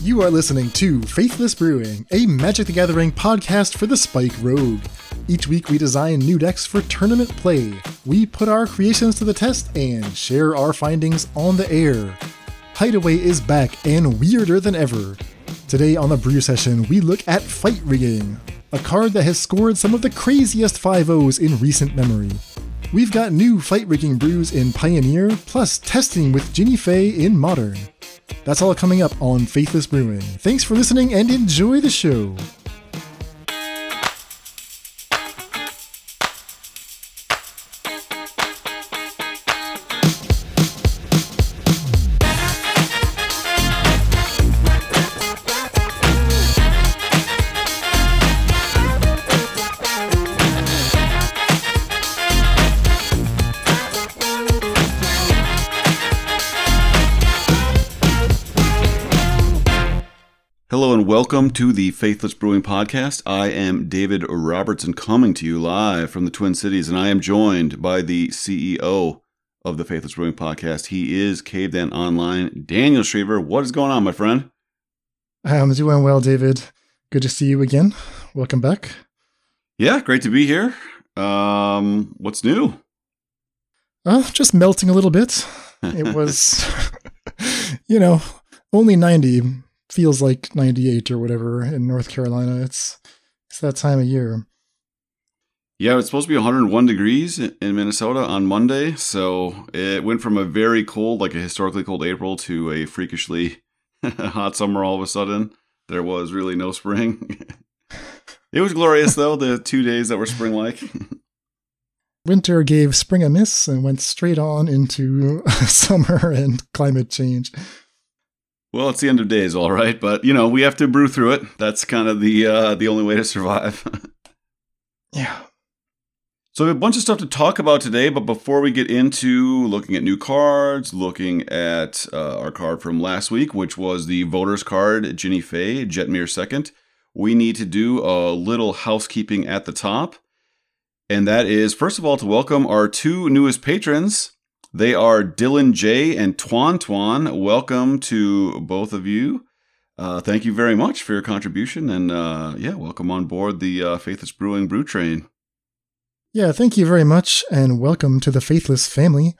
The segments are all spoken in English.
You are listening to Faithless Brewing, a Magic the Gathering podcast for the Spike Rogue. Each week we design new decks for tournament play. We put our creations to the test and share our findings on the air. Hideaway is back and weirder than ever. Today on the Brew Session, we look at Fight Rigging, a card that has scored some of the craziest 5-0s in recent memory. We've got new Fight Rigging brews in Pioneer, plus testing with Ginny Fay in Modern. That's all coming up on Faithless Brewing. Thanks for listening and enjoy the show! Welcome to the Faithless Brewing Podcast. I am David Robertson coming to you live from the Twin Cities, and I am joined by the CEO of the Faithless Brewing Podcast. He is Caved In Online, Daniel Shriver. What is going on, my friend? I'm doing well, David. Good to see you again. Welcome back. Yeah, great to be here. What's new? Just melting a little bit. It was, only 90. Feels like 98 or whatever in North Carolina. It's that time of year. Yeah, it's supposed to be 101 degrees in Minnesota on Monday. So it went from a very cold, like a historically cold April, to a freakishly hot summer all of a sudden. There was really no spring. It was glorious, though, the 2 days that were spring-like. Winter gave spring a miss and went straight on into summer and climate change. Well, it's the end of days, all right, but, we have to brew through it. That's kind of the only way to survive. Yeah. So we have a bunch of stuff to talk about today, but before we get into looking at new cards, looking at our card from last week, which was the Voters card, Ginny Fay, Jetmir Second, we need to do a little housekeeping at the top, and that is, first of all, to welcome our two newest patrons. They are Dylan J. and Tuan Tuan. Welcome to both of you. Thank you very much for your contribution, and welcome on board the Faithless Brewing Brew Train. Yeah, thank you very much, and welcome to the Faithless family.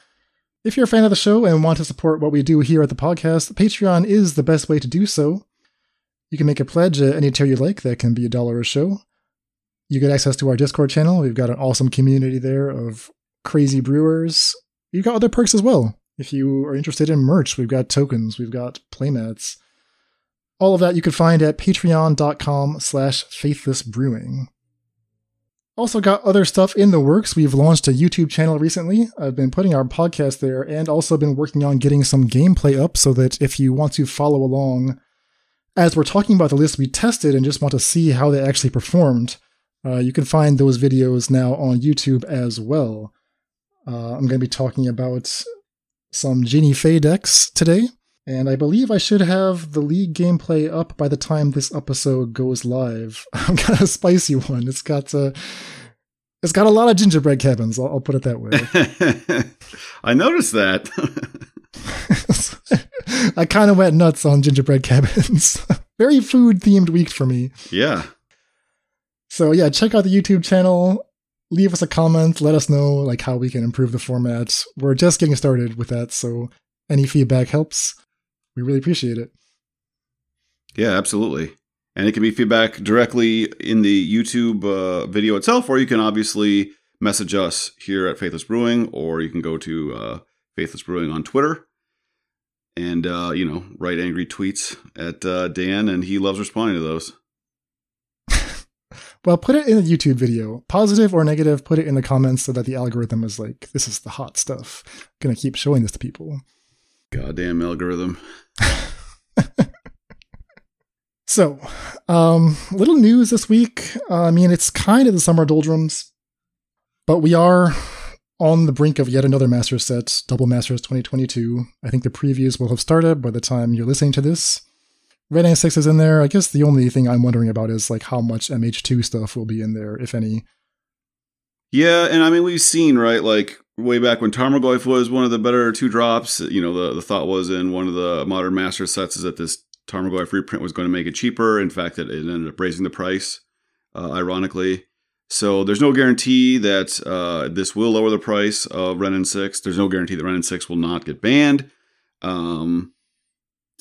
If you're a fan of the show and want to support what we do here at the podcast, Patreon is the best way to do so. You can make a pledge at any tier you like. That can be $1 a show. You get access to our Discord channel. We've got an awesome community there of crazy brewers. You've got other perks as well. If you are interested in merch, we've got tokens, we've got playmats. All of that you can find at patreon.com/faithlessbrewing. Also got other stuff in the works. We've launched a YouTube channel recently. I've been putting our podcast there and also been working on getting some gameplay up so that if you want to follow along as we're talking about the list we tested and just want to see how they actually performed, you can find those videos now on YouTube as well. I'm going to be talking about some Ginny Fay decks today, and I believe I should have the League gameplay up by the time this episode goes live. I've got a spicy one. It's got a lot of gingerbread cabins, I'll put it that way. I noticed that. I kind of went nuts on gingerbread cabins. Very food-themed week for me. Yeah. So yeah, check out the YouTube channel. Leave us a comment. Let us know how we can improve the format. We're just getting started with that, so any feedback helps. We really appreciate it. Yeah, absolutely. And it can be feedback directly in the YouTube video itself, or you can obviously message us here at Faithless Brewing, or you can go to Faithless Brewing on Twitter and, write angry tweets at Dan, and he loves responding to those. Well, put it in the YouTube video. Positive or negative, put it in the comments so that the algorithm is like, this is the hot stuff. I'm going to keep showing this to people. Goddamn algorithm. So, little news this week. It's kind of the summer doldrums, but we are on the brink of yet another Masters set, Double Masters 2022. I think the previews will have started by the time you're listening to this. Ren and Six is in there. I guess the only thing I'm wondering about is how much MH2 stuff will be in there, if any. Yeah, and we've seen, right, way back when Tarmogoyf was one of the better 2-drops, the thought was in one of the Modern Master sets is that this Tarmogoyf reprint was going to make it cheaper. In fact, it ended up raising the price, ironically. So there's no guarantee that this will lower the price of Ren and Six. There's no guarantee that Ren and Six will not get banned.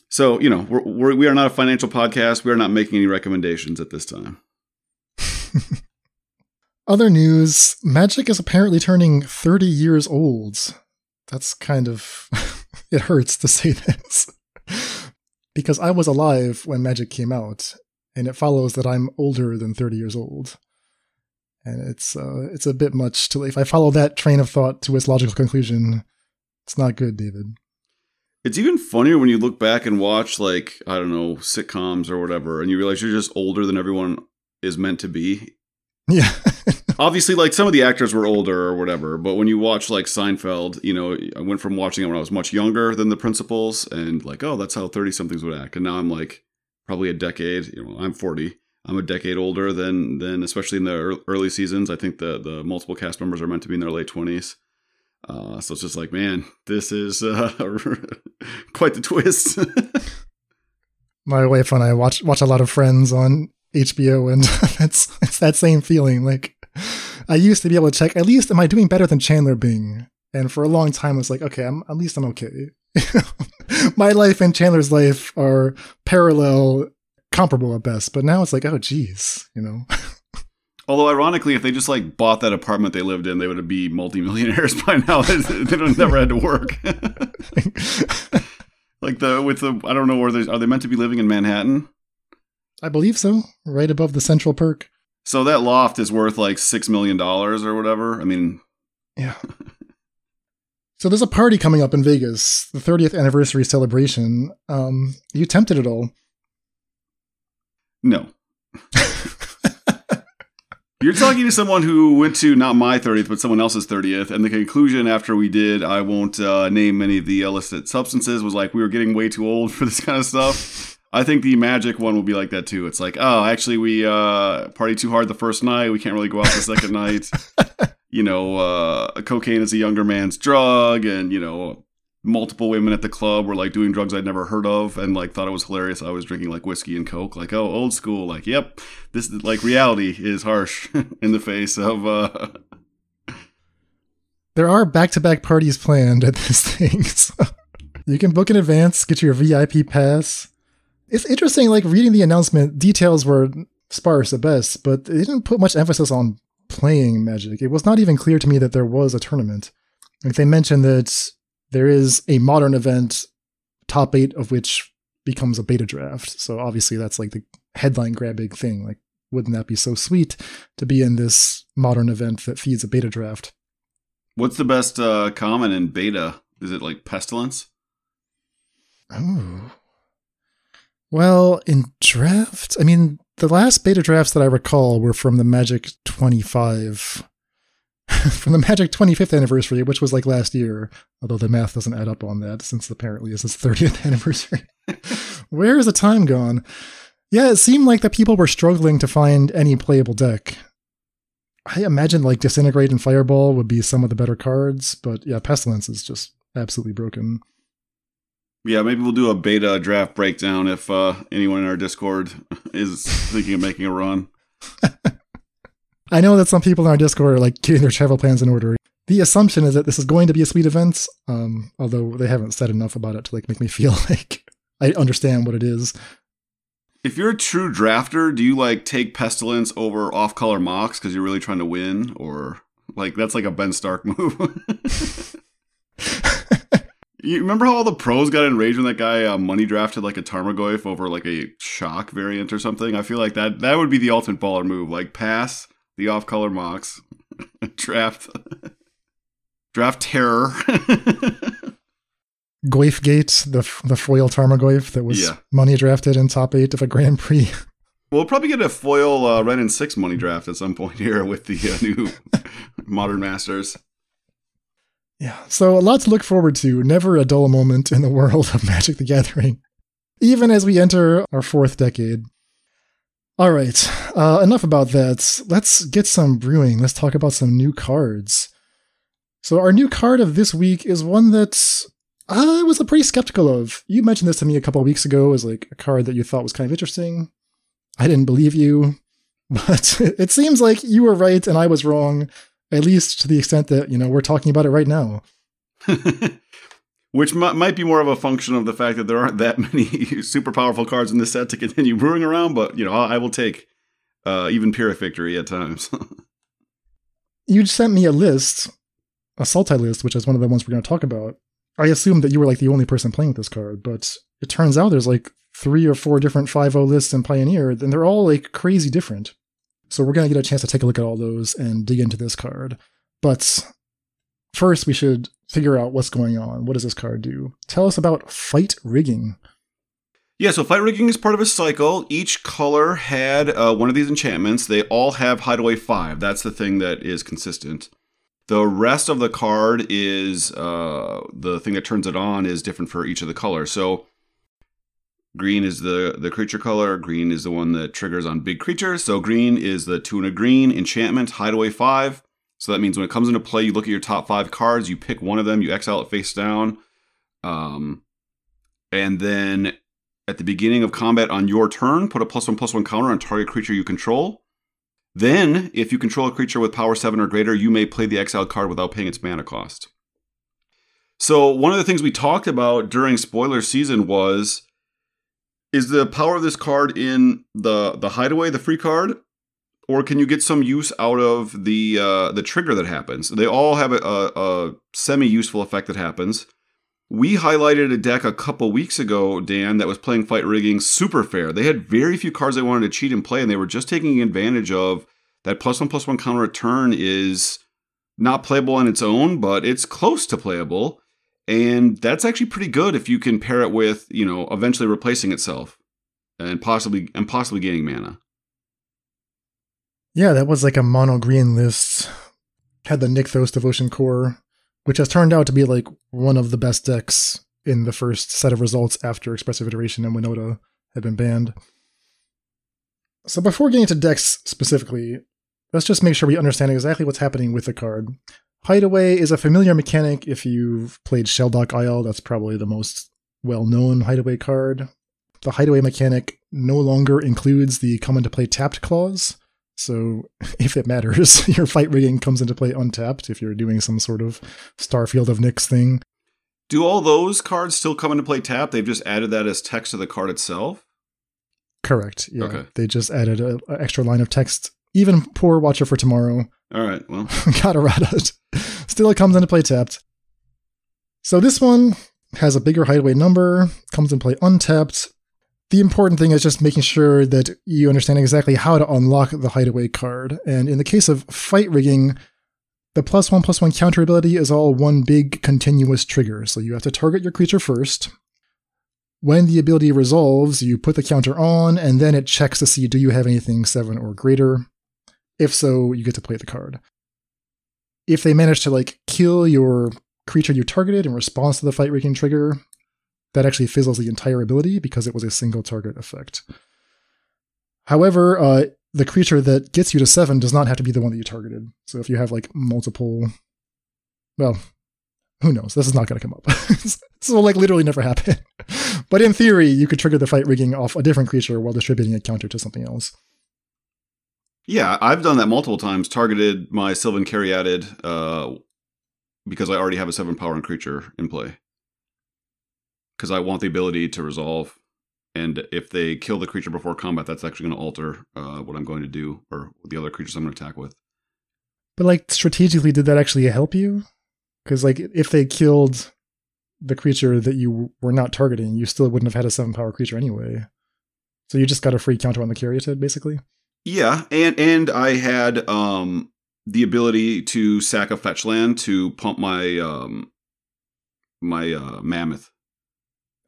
So, you know, we are not a financial podcast. We are not making any recommendations at this time. Other news, Magic is apparently turning 30 years old. That's kind of... it hurts to say this. Because I was alive when Magic came out, and it follows that I'm older than 30 years old. And it's a bit much to... If I follow that train of thought to its logical conclusion, it's not good, David. It's even funnier when you look back and watch, like, I don't know, sitcoms or whatever, and you realize you're just older than everyone is meant to be. Yeah. Obviously, like, some of the actors were older or whatever, but when you watch, like, Seinfeld, you know, I went from watching it when I was much younger than the principals and, like, oh, that's how 30-somethings would act. And now I'm, like, probably a decade. You know, I'm 40. I'm a decade older than especially in the early seasons. I think the multiple cast members are meant to be in their late 20s. So it's just like, man, this is quite the twist. My wife and I watch a lot of Friends on HBO, and it's that same feeling. Like, I used to be able to check, at least am I doing better than Chandler Bing? And for a long time, I was like, okay, at least I'm okay. My life and Chandler's life are parallel, comparable at best. But now it's like, oh, geez, you know. Although, ironically, if they just, like, bought that apartment they lived in, they would be multimillionaires by now. They don't never had to work. Like, I don't know, are they meant to be living in Manhattan? I believe so. Right above the Central Perk. So that loft is worth, like, $6 million or whatever. I mean... Yeah. So there's a party coming up in Vegas. The 30th anniversary celebration. You tempted it all. No. You're talking to someone who went to not my 30th, but someone else's 30th. And the conclusion after we did, I won't name any of the illicit substances, was like, we were getting way too old for this kind of stuff. I think the Magic one will be like that, too. It's like, oh, actually, we party too hard the first night. We can't really go out the second night. You know, cocaine is a younger man's drug. And, you know, multiple women at the club were, like, doing drugs I'd never heard of and, like, thought it was hilarious. I was drinking, like, whiskey and Coke. Like, oh, old school. Like, yep, this is, like, reality is harsh in the face of... There are back-to-back parties planned at this thing. So you can book in advance, get your VIP pass. It's interesting, like, reading the announcement, details were sparse at best, but they didn't put much emphasis on playing Magic. It was not even clear to me that there was a tournament. Like, they mentioned that... there is a modern event, top 8 of which becomes a beta draft. So obviously that's like the headline grabbing thing. Like, wouldn't that be so sweet to be in this modern event that feeds a beta draft? What's the best common in beta? Is it like Pestilence? Oh. Well, in drafts, I mean, the last beta drafts that I recall were from the Magic 25. From the Magic 25th anniversary, which was like last year, although the math doesn't add up on that since apparently it's its 30th anniversary. Where is the time gone? Yeah, it seemed like the people were struggling to find any playable deck. I imagine like Disintegrate and Fireball would be some of the better cards, but yeah, Pestilence is just absolutely broken. Yeah, maybe we'll do a beta draft breakdown if anyone in our Discord is thinking of making a run. I know that some people in our Discord are like getting their travel plans in order. The assumption is that this is going to be a sweet event, although they haven't said enough about it to like make me feel like I understand what it is. If you're a true drafter, do you like take Pestilence over off-color mocks because you're really trying to win, or like that's like a Ben Stark move? You remember how all the pros got enraged when that guy money drafted like a Tarmogoyf over like a shock variant or something? I feel like that would be the ultimate baller move, like pass. The off-color mocks. Draft terror. Goyfgate, the foil Tarmogoyf that was money drafted in top 8 of a Grand Prix. We'll probably get a foil Ren and Six money draft at some point here with the new Modern Masters. Yeah, so a lot to look forward to. Never a dull moment in the world of Magic the Gathering. Even as we enter our 4th decade. All right, enough about that. Let's get some brewing. Let's talk about some new cards. So our new card of this week is one that I was pretty skeptical of. You mentioned this to me a couple of weeks ago as like a card that you thought was kind of interesting. I didn't believe you, but it seems like you were right and I was wrong, at least to the extent that, you know, we're talking about it right now. Which might be more of a function of the fact that there aren't that many super powerful cards in this set to continue brewing around, but, you know, I will take even Pyrrhic victory at times. You sent me a list, a Sultai list, which is one of the ones we're going to talk about. I assumed that you were like the only person playing with this card, but it turns out there's like 3 or 4 different 5.0 lists in Pioneer, and they're all like crazy different. So we're going to get a chance to take a look at all those and dig into this card. But first, we should figure out what's going on. What does this card do? Tell us about Fight Rigging. Yeah, so Fight Rigging is part of a cycle. Each color had one of these enchantments. They all have Hideaway 5. That's the thing that is consistent. The rest of the card is, the thing that turns it on is different for each of the colors. So green is the creature color. Green is the one that triggers on big creatures. So green is the 2 and a green enchantment, Hideaway 5. So that means when it comes into play, you look at your top 5 cards, you pick one of them, you exile it face down. And then at the beginning of combat on your turn, put a +1/+1 counter on target creature you control. Then, if you control a creature with power 7 or greater, you may play the exiled card without paying its mana cost. So one of the things we talked about during spoiler season was, is the power of this card in the hideaway, the free card? Or can you get some use out of the trigger that happens? They all have a semi-useful effect that happens. We highlighted a deck a couple weeks ago, Dan, that was playing Fight Rigging super fair. They had very few cards they wanted to cheat and play, and they were just taking advantage of that +1/+1 counter a turn is not playable on its own, but it's close to playable. And that's actually pretty good if you can pair it with, you know, eventually replacing itself and possibly gaining mana. Yeah, that was like a mono green list. Had the Nykthos Devotion Core, which has turned out to be like one of the best decks in the first set of results after Expressive Iteration and Winota had been banned. So before getting to decks specifically, let's just make sure we understand exactly what's happening with the card. Hideaway is a familiar mechanic. If you've played Sheldock Isle, that's probably the most well-known Hideaway card. The Hideaway mechanic no longer includes the come into play tapped clause. So if it matters, your Fight Rigging comes into play untapped if you're doing some sort of Starfield of Nyx thing. Do all those cards still come into play tapped? They've just added that as text to the card itself? Correct, yeah. Okay. They just added an extra line of text. Even poor Watcher for Tomorrow. All right, well. Got errated. Still it comes into play tapped. So this one has a bigger hideaway number, comes into play untapped. The important thing is just making sure that you understand exactly how to unlock the hideaway card. And in the case of Fight Rigging, the +1/+1 counter ability is all one big continuous trigger. So you have to target your creature first. When the ability resolves, you put the counter on, and then it checks to see do you have anything 7 or greater. If so, you get to play the card. If they manage to like kill your creature you targeted in response to the Fight Rigging trigger, that actually fizzles the entire ability because it was a single target effect. However, the creature that gets you to 7 does not have to be the one that you targeted. So if you have like multiple, well, who knows? This is not going to come up. This will like literally never happen. But in theory, you could trigger the Fight Rigging off a different creature while distributing a counter to something else. Yeah, I've done that multiple times. Targeted my Sylvan Caryatid because I already have a 7 power and creature in play. Because I want the ability to resolve. And if they kill the creature before combat, that's actually going to alter what I'm going to do or the other creatures I'm going to attack with. But like strategically, did that actually help you? Because like if they killed the creature that you were not targeting, you still wouldn't have had a 7 power creature anyway. So you just got a free counter on the Caryatid, basically? Yeah, and I had the ability to sack a fetch land to pump my my mammoth.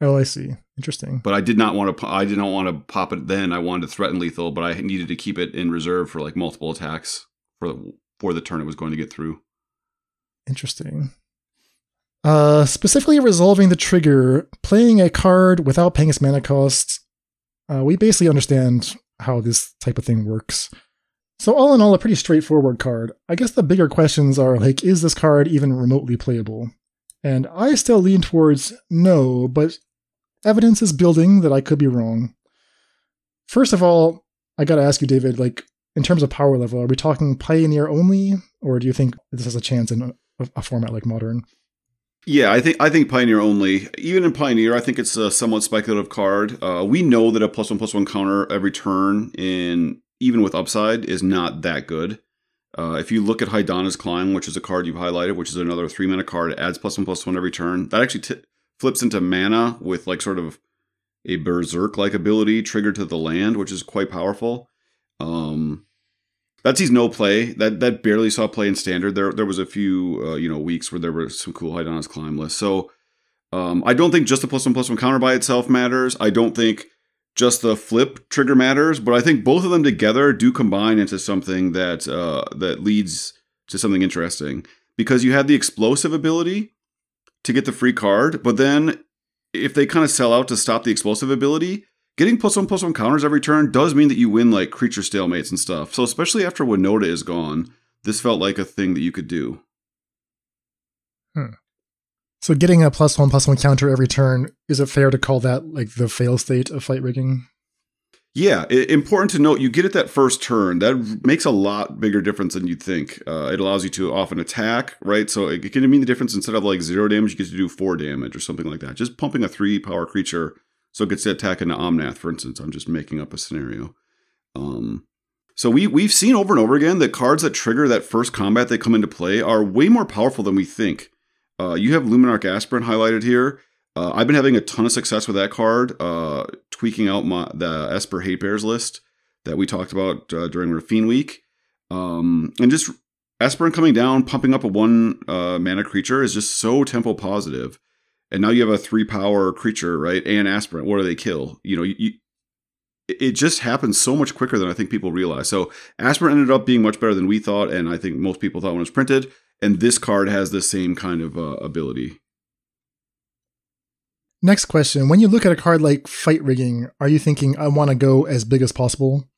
Oh, I see. Interesting. But I did not want to. I did not want to pop it then. I wanted to threaten lethal, but I needed to keep it in reserve for like multiple attacks for the turn it was going to get through. Interesting. Specifically resolving the trigger, playing a card without paying its mana costs. We basically understand how this type of thing works. So all in all, a pretty straightforward card. I guess the bigger questions are like, is this card even remotely playable? And I still lean towards no, but evidence is building that I could be wrong. First of all, I gotta ask you, David, like, in terms of power level, are we talking Pioneer only, or do you think this has a chance in a format like Modern? Yeah, I think Pioneer only. Even in Pioneer, I think it's a somewhat speculative card. We know that a +1/+1 counter every turn, even with upside, is not that good. If you look at Haidana's Climb, which is a card you've highlighted, which is another 3-mana card, it adds +1/+1 every turn. That actually flips into mana with like sort of a Berserk-like ability triggered to the land, which is quite powerful. That sees no play. That barely saw play in Standard. There was a few weeks where there were some cool Haidana's Climb lists. So I don't think just the +1/+1 counter by itself matters. I don't think just the flip trigger matters, but I think both of them together do combine into something that that leads to something interesting, because you have the explosive ability to get the free card, but then if they kind of sell out to stop the explosive ability, getting +1/+1 counters every turn does mean that you win like creature stalemates and stuff. So especially after Winota is gone, this felt like a thing that you could do. So getting a +1/+1 counter every turn, is it fair to call that like the fail state of Fight Rigging? Yeah, important to note, you get it that first turn. That makes a lot bigger difference than you'd think. It allows you to often attack, right? So it can mean the difference. Instead of like 0 damage, you get to do 4 damage or something like that. Just pumping a 3-power creature so it gets to attack into Omnath, for instance. I'm just making up a scenario. So we've seen over and over again that cards that trigger that first combat they come into play are way more powerful than we think. You have Luminarch Aspirant highlighted here. I've been having a ton of success with that card, tweaking out the Esper Hate Bears list that we talked about during Rafine Week. And just Aspirant coming down, pumping up a 1-mana creature is just so tempo positive. And now you have a 3-power creature, right? And Aspirant, what do they kill? It just happens so much quicker than I think people realize. So Aspirant ended up being much better than we thought, and I think most people thought when it was printed. And this card has the same kind of ability. Next question. When you look at a card like Fight Rigging, are you thinking, I want to go as big as possible?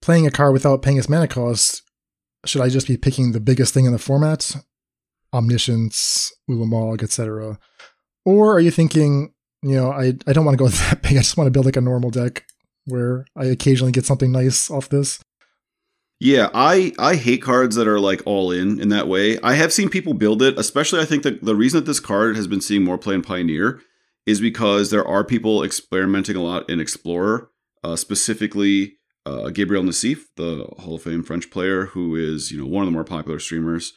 Playing a card without paying its mana cost, should I just be picking the biggest thing in the format? Omniscience, Ulamog, etc. Or are you thinking, I don't want to go that big. I just want to build like a normal deck where I occasionally get something nice off this. Yeah, I hate cards that are like all in that way. I have seen people build it, especially I think that the reason that this card has been seeing more play in Pioneer is because there are people experimenting a lot in Explorer, specifically Gabriel Nassif, the Hall of Fame French player, who is one of the more popular streamers.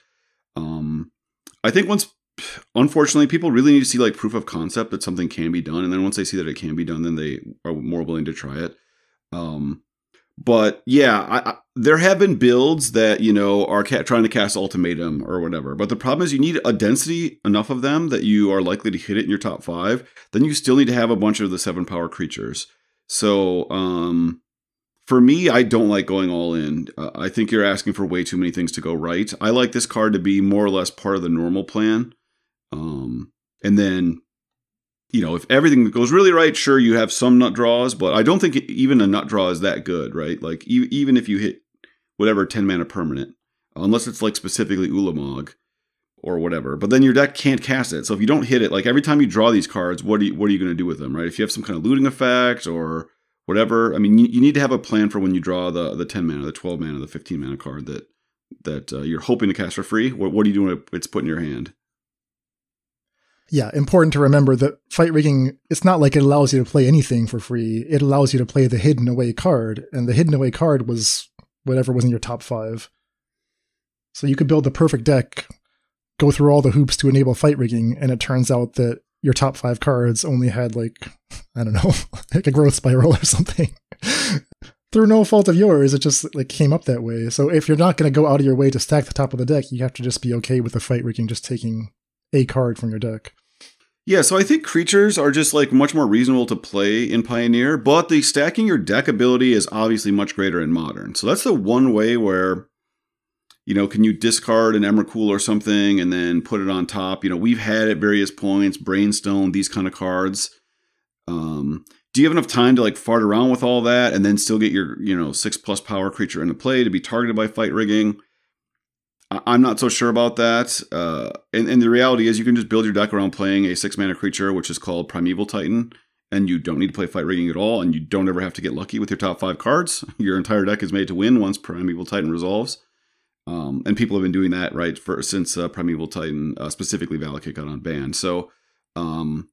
I think once, unfortunately, people really need to see like proof of concept that something can be done, and then once they see that it can be done, then they are more willing to try it. But yeah, there have been builds that, are trying to cast Ultimatum or whatever. But the problem is you need a density enough of them that you are likely to hit it in your top 5. Then you still need to have a bunch of the 7-power creatures. So for me, I don't like going all in. I think you're asking for way too many things to go right. I like this card to be more or less part of the normal plan. And then, if everything goes really right, sure, you have some nut draws, but I don't think even a nut draw is that good, right? Like, even if you hit whatever 10-mana permanent, unless it's, like, specifically Ulamog or whatever, but then your deck can't cast it. So if you don't hit it, like, every time you draw these cards, what are you going to do with them, right? If you have some kind of looting effect or whatever, I mean, you need to have a plan for when you draw the 10-mana, the 12-mana, the 15-mana card that you're hoping to cast for free. What are you doing when it's put in your hand? Yeah, important to remember that Fight Rigging, it's not like it allows you to play anything for free. It allows you to play the Hidden Away card, and the Hidden Away card was whatever was in your top 5. So you could build the perfect deck, go through all the hoops to enable Fight Rigging, and it turns out that your top 5 cards only had like a Growth Spiral or something. Through no fault of yours, it just like came up that way. So if you're not going to go out of your way to stack the top of the deck, you have to just be okay with the Fight Rigging just taking a card from your deck. Yeah, so I think creatures are just like much more reasonable to play in Pioneer, but the stacking your deck ability is obviously much greater in Modern. So that's the one way where, can you discard an Emrakul or something and then put it on top? We've had at various points, Brainstone, these kind of cards. Do you have enough time to like fart around with all that and then still get your 6+ power creature into play to be targeted by Fight Rigging? I'm not so sure about that. And the reality is you can just build your deck around playing a 6-mana creature, which is called Primeval Titan, and you don't need to play Fight Rigging at all, and you don't ever have to get lucky with your top 5 cards. Your entire deck is made to win once Primeval Titan resolves. And people have been doing that, right, since Primeval Titan, specifically Valakut, got unbanned. So I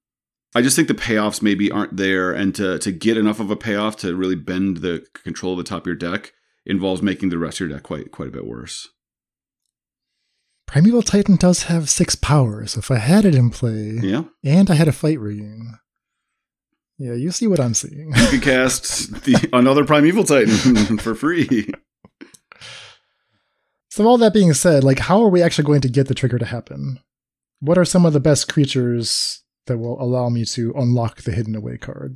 just think the payoffs maybe aren't there, and to get enough of a payoff to really bend the control of the top of your deck involves making the rest of your deck quite a bit worse. Primeval Titan does have 6 powers. If I had it in play, yeah, and I had a Fight Rigging, yeah, you see what I'm seeing. You could cast another Primeval Titan for free. So all that being said, like, how are we actually going to get the trigger to happen? What are some of the best creatures that will allow me to unlock the Hidden Away card?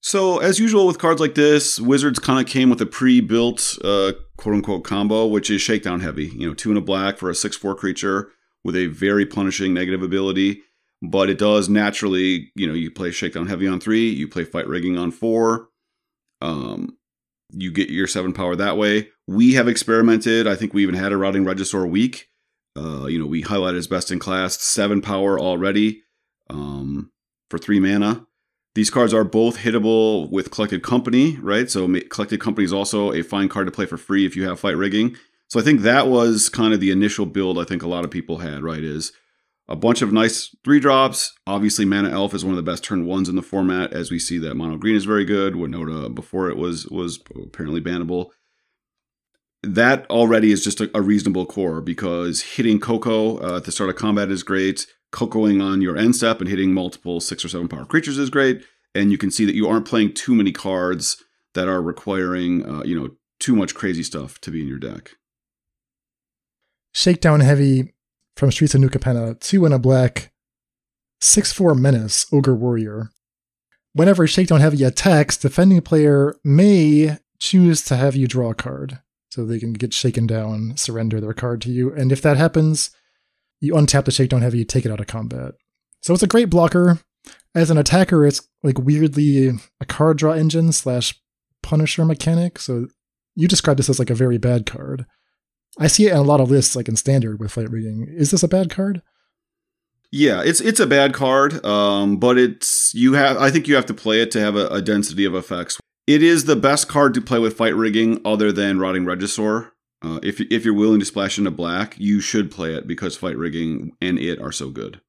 So, as usual with cards like this, Wizards kind of came with a pre-built, quote-unquote, combo, which is Shakedown Heavy. 2 and a black for a 6/4 creature with a very punishing negative ability. But it does naturally, you play Shakedown Heavy on 3, you play Fight Rigging on 4. You get your 7 power that way. We have experimented. I think we even had a Rotting Regisaur week. We highlighted his best in class. 7 power already for 3 mana. These cards are both hittable with Collected Company, right? So Collected Company is also a fine card to play for free if you have Fight Rigging. So I think that was kind of the initial build I think a lot of people had, right? Is a bunch of nice 3-drops. Obviously, Mana Elf is one of the best turn 1s in the format, as we see that Mono Green is very good. Winota, before it was apparently bannable. That already is just a reasonable core, because hitting Coco at the start of combat is great. Cocoing on your end step and hitting multiple 6 or 7 power creatures is great. And you can see that you aren't playing too many cards that are requiring, too much crazy stuff to be in your deck. Shakedown Heavy from Streets of New Capenna, 2 and a black, 6/4 Menace, Ogre Warrior. Whenever Shakedown Heavy attacks, defending player may choose to have you draw a card. So they can get shaken down, surrender their card to you. And if that happens, you untap the Shakedown Heavy, you take it out of combat. So it's a great blocker. As an attacker, it's like weirdly a card draw engine / punisher mechanic. So you described this as like a very bad card. I see it in a lot of lists, like in Standard with Fight Rigging. Is this a bad card? Yeah, it's a bad card. But I think you have to play it to have a density of effects. It is the best card to play with Fight Rigging other than Rotting Regisaur. If you're willing to splash into black, you should play it because Fight Rigging and it are so good.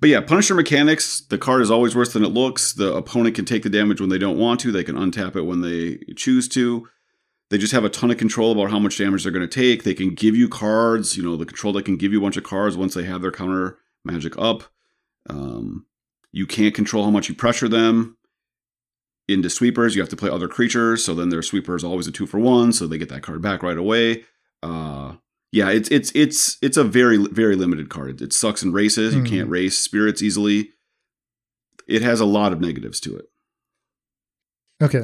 But yeah, Punisher mechanics, the card is always worse than it looks. The opponent can take the damage when they don't want to. They can untap it when they choose to. They just have a ton of control about how much damage they're going to take. They can give you cards. The control deck can give you a bunch of cards once they have their counter magic up. You can't control how much you pressure them. Into sweepers, you have to play other creatures, so then their sweeper is always a 2-for-1, so they get that card back right away. It's a very, very limited card. It sucks in races. You can't race spirits easily. It has a lot of negatives to it. Okay.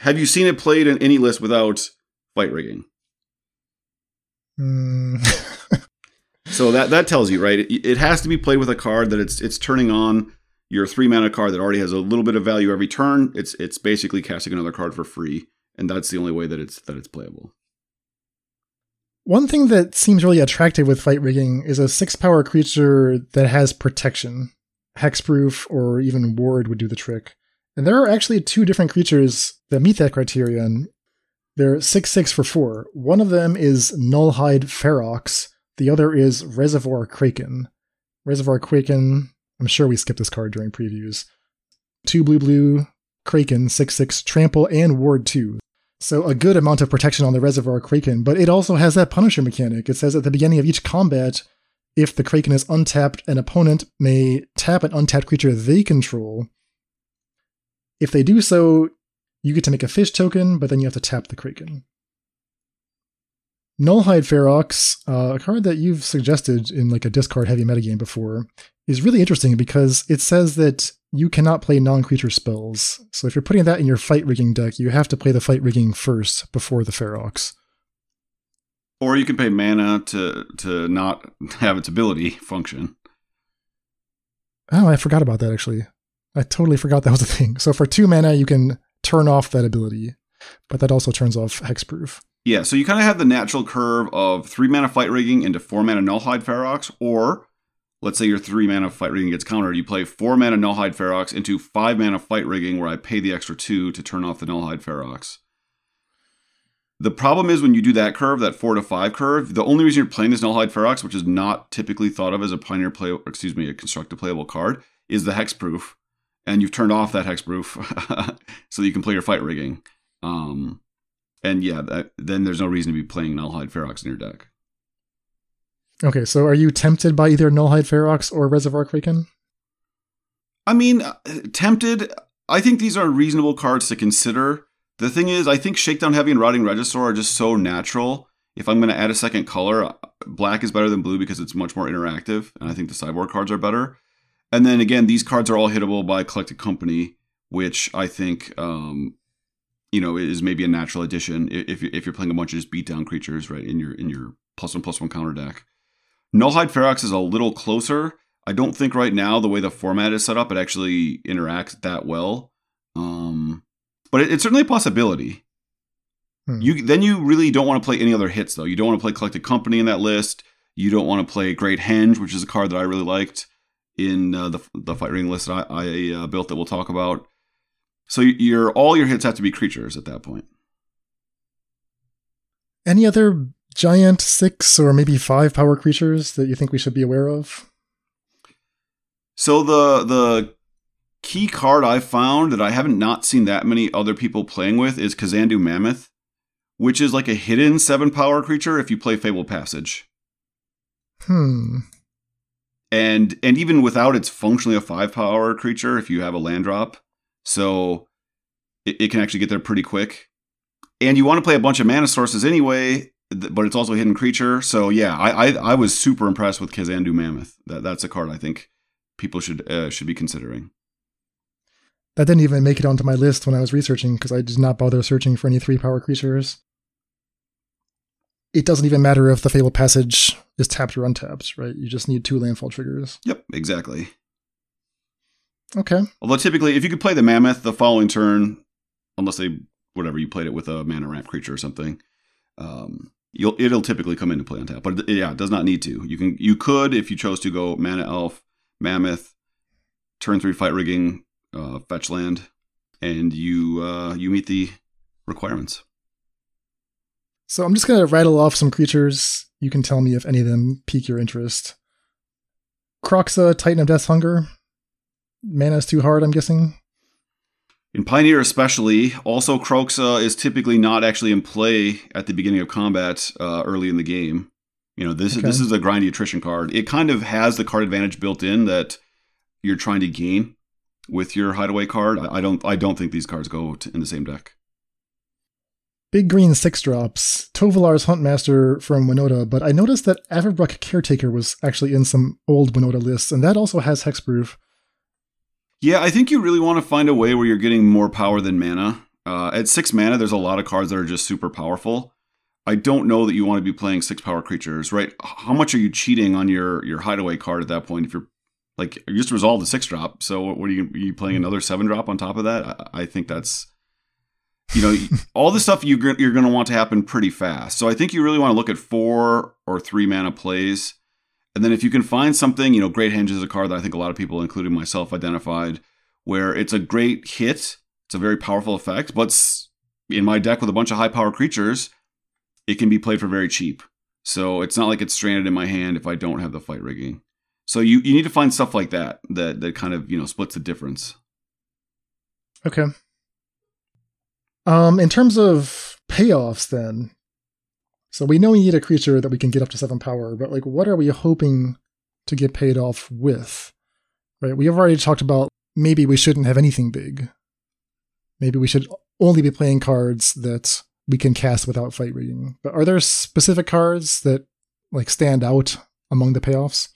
Have you seen it played in any list without Fight Rigging? So that tells you, right? It has to be played with a card that it's turning on. Your 3-mana card that already has a little bit of value every turn, it's basically casting another card for free, and that's the only way that it's playable. One thing that seems really attractive with Fight Rigging is a 6-power creature that has protection. Hexproof or even Ward would do the trick. And there are actually 2 different creatures that meet that criterion. They're 6/6 for 4. One of them is Nullhide Ferox. The other is Reservoir Kraken. Reservoir Kraken... I'm sure we skipped this card during previews. 2 blue, Kraken, 6/6, Trample, and Ward 2. So a good amount of protection on the Reservoir Kraken, but it also has that Punisher mechanic. It says at the beginning of each combat, if the Kraken is untapped, an opponent may tap an untapped creature they control. If they do so, you get to make a fish token, but then you have to tap the Kraken. Nullhide Ferox, a card that you've suggested in like a discard-heavy metagame before, is really interesting because it says that you cannot play non-creature spells. So if you're putting that in your Fight Rigging deck, you have to play the Fight Rigging first before the Ferox. Or you can pay mana to not have its ability function. Oh, I forgot about that, actually. I totally forgot that was a thing. So for 2 mana, you can turn off that ability, but that also turns off Hexproof. Yeah, so you kind of have the natural curve of 3 mana Fight Rigging into 4 mana Nullhide Ferox, or let's say your 3 mana Fight Rigging gets countered, you play 4 mana Nullhide Ferox into 5 mana Fight Rigging, where I pay the extra 2 to turn off the Nullhide Ferox. The problem is when you do that curve, that 4 to 5 curve, the only reason you're playing this Nullhide Ferox, which is not typically thought of as a Pioneer play, a constructed playable card, is the hexproof, and you've turned off that hexproof so that you can play your Fight Rigging. And yeah, then there's no reason to be playing Nullhide Ferox in your deck. Okay, so are you tempted by either Nullhide Ferox or Reservoir Kraken? I mean, tempted. I think these are reasonable cards to consider. The thing is, I think Shakedown Heavy and Rotting Regisaur are just so natural. If I'm going to add a second color, black is better than blue because it's much more interactive, and I think the sideboard cards are better. And then again, these cards are all hittable by Collected Company, which I think is maybe a natural addition if you're playing a bunch of just beatdown creatures right in your +1/+1 counter deck. Nullhide Ferox is a little closer. I don't think right now the way the format is set up it actually interacts that well, but it's certainly a possibility. You really don't want to play any other hits though. You don't want to play Collected Company in that list. You don't want to play Great Henge, which is a card that I really liked in the Fight Ring list that I built that we'll talk about. So all your hits have to be creatures at that point. Any other giant 6 or maybe 5 power creatures that you think we should be aware of? So the key card I found that I haven't not seen that many other people playing with is Kazandu Mammoth, which is like a hidden 7 power creature if you play Fabled Passage. And even without, it's functionally a 5 power creature if you have a land drop. So it can actually get there pretty quick. And you want to play a bunch of mana sources anyway, but it's also a hidden creature. So yeah, I was super impressed with Kazandu Mammoth. That's a card I think people should be considering. That didn't even make it onto my list when I was researching because I did not bother searching for any 3-power creatures. It doesn't even matter if the Fabled Passage is tapped or untapped, right? You just need 2 landfall triggers. Yep, exactly. Okay. Although typically, if you could play the Mammoth the following turn, unless you played it with a mana ramp creature or something, it'll typically come into play on tap. But yeah, it does not need to. You could, if you chose to, go Mana Elf, Mammoth, turn 3 Fight Rigging, fetch land, and you meet the requirements. So I'm just gonna rattle off some creatures. You can tell me if any of them pique your interest. Kroxa, Titan of Death's Hunger. Mana's too hard, I'm guessing. In Pioneer especially, also Kroxa is typically not actually in play at the beginning of combat early in the game. This is a grindy attrition card. It kind of has the card advantage built in that you're trying to gain with your hideaway card. I don't think these cards go in the same deck. Big green 6-drops. Tovalar's Huntmaster from Winota, but I noticed that Averbruck Caretaker was actually in some old Winota lists, and that also has hexproof. Yeah, I think you really want to find a way where you're getting more power than mana. At 6 mana, there's a lot of cards that are just super powerful. I don't know that you want to be playing 6-power creatures, right? How much are you cheating on your hideaway card at that point? If you're like, you just resolve the 6-drop, so what are you playing another 7-drop on top of that? I think that's, all the stuff you're going to want to happen pretty fast. So I think you really want to look at 4 or 3 mana plays. And then if you can find something, Great Henge is a card that I think a lot of people, including myself, identified, where it's a great hit, it's a very powerful effect, but in my deck with a bunch of high-power creatures, it can be played for very cheap. So it's not like it's stranded in my hand if I don't have the Fight Rigging. So you need to find stuff like that kind of, splits the difference. Okay. In terms of payoffs, then, so we know we need a creature that we can get up to 7 power, but what are we hoping to get paid off with? Right? We have already talked about maybe we shouldn't have anything big. Maybe we should only be playing cards that we can cast without Fight Rigging. But are there specific cards that stand out among the payoffs?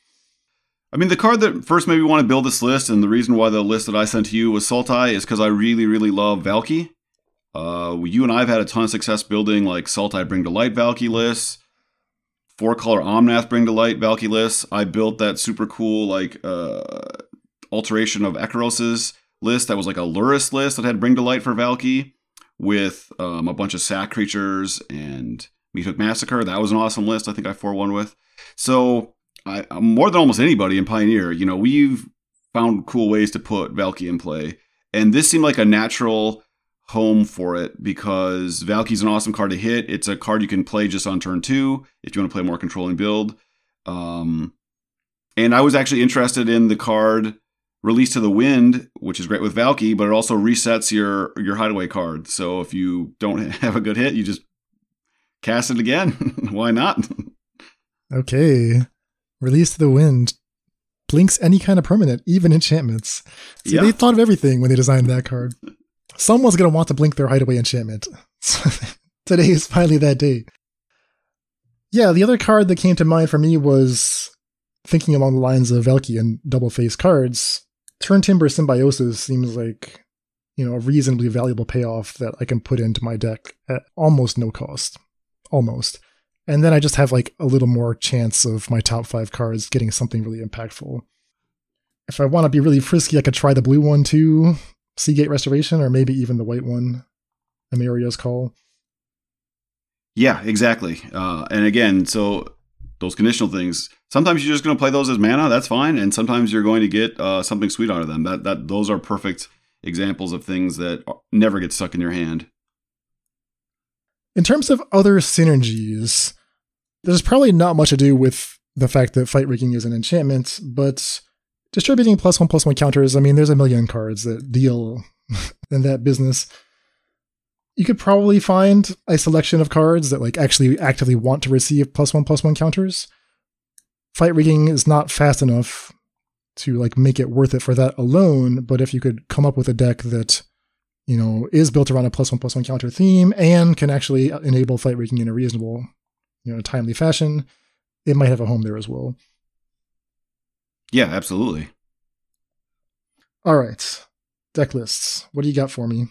I mean, the card that first made me want to build this list, and the reason why the list that I sent to you was Sultai, is because I really, really love Valkyrie. You and I have had a ton of success building Sultai Bring to Light Valky lists, 4-color Omnath Bring to Light Valky lists. I built that super cool alteration of Ekeros's list that was a Lurrus list that had Bring to Light for Valky. with a bunch of sack creatures and Meathook Massacre. That was an awesome list. I think I 4-1 with. So I'm more than almost anybody in Pioneer, you know, we've found cool ways to put Valky in play. And this seemed like a natural home for it because Valky's an awesome card to hit. It's a card you can play just on turn 2 if you want to play a more controlling build. And I was actually interested in the card Release to the Wind, which is great with Valky, but it also resets your hideaway card. So if you don't have a good hit, you just cast it again. Why not? Okay. Release to the Wind blinks any kind of permanent, even enchantments. See, yeah. They thought of everything when they designed that card. Someone's going to want to blink their hideaway enchantment. Today is finally that day. Yeah, the other card that came to mind for me was thinking along the lines of Elki and double-faced cards. Turntimber Symbiosis seems like, you know, a reasonably valuable payoff that I can put into my deck at almost no cost. Almost. And then I just have like a little more chance of my top 5 cards getting something really impactful. If I want to be really frisky, I could try the blue one too. Seagate Restoration, or maybe even the white one, Amiria's Call. Yeah, exactly. And again, so those conditional things, sometimes you're just going to play those as mana, that's fine, and sometimes you're going to get something sweet out of them. Those are perfect examples of things that never get stuck in your hand. In terms of other synergies, there's probably not much to do with the fact that Fight Rigging is an enchantment, but distributing +1/+1 counters, I mean, there's a million cards that deal in that business. You could probably find a selection of cards that like actually actively want to receive +1/+1 counters. Fight Rigging is not fast enough to like make it worth it for that alone, but if you could come up with a deck that, you know, is built around a +1/+1 counter theme and can actually enable Fight Rigging in a reasonable, you know, timely fashion, it might have a home there as well. Yeah, absolutely. All right. Deck lists. What do you got for me?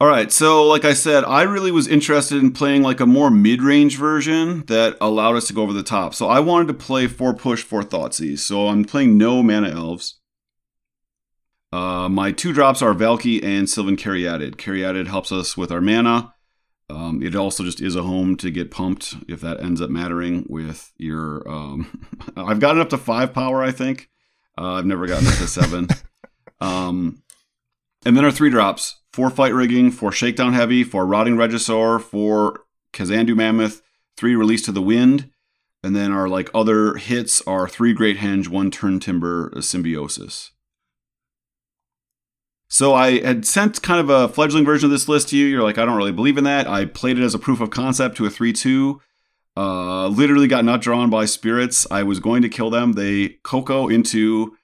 All right. So like I said, I really was interested in playing like a more mid-range version that allowed us to go over the top. So I wanted to play 4 Push, 4 Thoughtseize. So I'm playing no Mana Elves. My 2 drops are Valky and Sylvan Caryatid. Caryatid helps us with our mana. It also just is a home to get pumped if that ends up mattering with your... I've gotten up to 5 power, I think. I've never gotten up to 7. And then our 3 drops. 4 Fight Rigging, 4 Shakedown Heavy, 4 Rotting Regisaur, 4 Kazandu Mammoth, 3 Release to the Wind. And then our like other hits are 3 Great Henge, 1 Turntimber Symbiosis. So I had sent kind of a fledgling version of this list to you. You're like, I don't really believe in that. I played it as a proof of concept to a 3-2. Literally got nut drawn by spirits. I was going to kill them. They cocoa into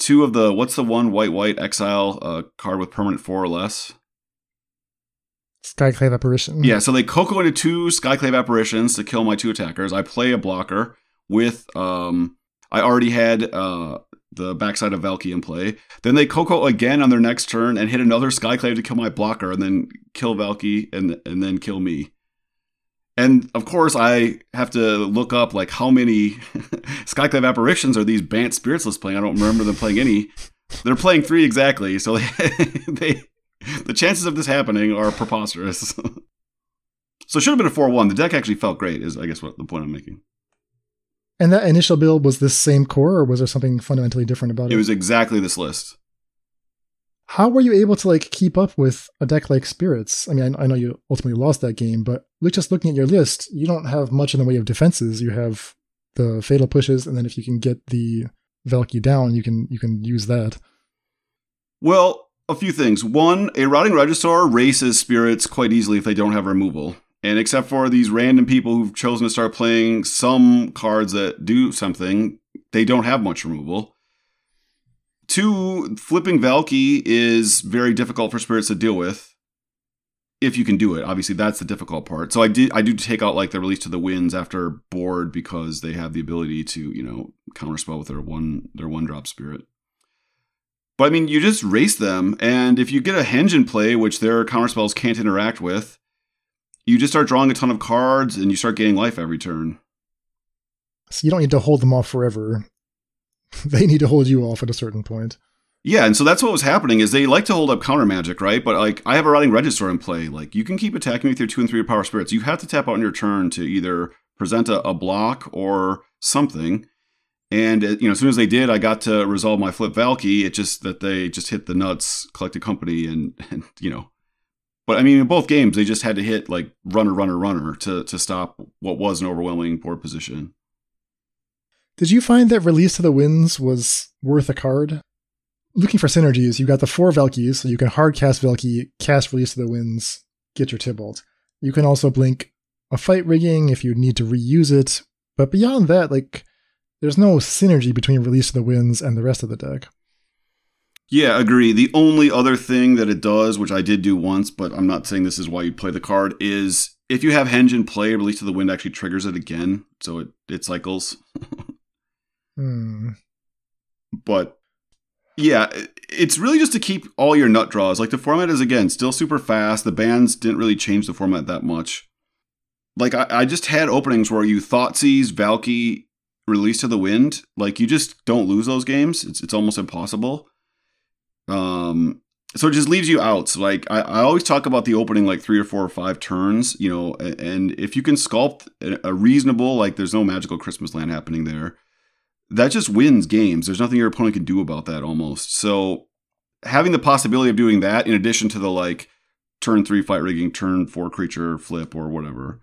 2 of the, what's the one white exile card with permanent 4 or less? Skyclave Apparition. Yeah, so they cocoa into 2 Skyclave Apparitions to kill my 2 attackers. I play a blocker with, I already had... the backside of Valky in play. Then they cocoa again on their next turn and hit another Skyclave to kill my blocker and then kill Valky and then kill me. And of course I have to look up like how many Skyclave Apparitions are these Bant Spiritsless playing. I don't remember them playing any. They're playing 3 exactly. So the chances of this happening are preposterous. So it should have been a 4-1. The deck actually felt great is I guess what the point I'm making. And that initial build was this same core, or was there something fundamentally different about it? It was exactly this list. How were you able to like keep up with a deck like Spirits? I mean, I know you ultimately lost that game, but just looking at your list, you don't have much in the way of defenses. You have the Fatal Pushes, and then if you can get the Valky down, you can use that. Well, a few things. One, a Rotting Regisaur races Spirits quite easily if they don't have removal. And except for these random people who've chosen to start playing some cards that do something, they don't have much removal. 2, flipping Valky is very difficult for spirits to deal with. If you can do it, obviously that's the difficult part. So I do take out like the Release to the Winds after board because they have the ability to, you know, counterspell with their one drop spirit. But I mean, you just race them, and if you get a Henge in play, which their counterspells can't interact with, you just start drawing a ton of cards and you start gaining life every turn. So you don't need to hold them off forever. They need to hold you off at a certain point. Yeah, and so that's what was happening, is they like to hold up counter magic, right? But, like, I have a Rotting Regisaur in play. Like, you can keep attacking with your 2 and 3 power spirits. You have to tap out on your turn to either present a block or something. And, you know, as soon as they did, I got to resolve my flip Valky. It just that they just hit the nuts, Collected Company, and you know. But, I mean, in both games, they just had to hit, like, runner to stop what was an overwhelming board position. Did you find that Release to the Winds was worth a card? Looking for synergies, you got the 4 Valkyries, so you can hard cast Valky, cast Release to the Winds, get your Tibalt. You can also blink a Fight Rigging if you need to reuse it. But beyond that, like, there's no synergy between Release to the Winds and the rest of the deck. Yeah, agree. The only other thing that it does, which I did do once, but I'm not saying this is why you play the card, is if you have Henge in play, Release to the Wind actually triggers it again, so it cycles. But... yeah, it's really just to keep all your nut draws. Like, the format is, again, still super fast. The bans didn't really change the format that much. Like, I just had openings where you Thoughtseize, Valky, Release to the Wind. Like, you just don't lose those games. It's almost impossible. So it just leaves you outs. Like, I always talk about the opening, like, 3 or 4 or 5 turns, you know. And if you can sculpt a reasonable, like, there's no magical Christmas land happening there. That just wins games. There's nothing your opponent can do about that almost. So having the possibility of doing that in addition to the, like, turn 3 Fight Rigging, turn 4 creature flip or whatever.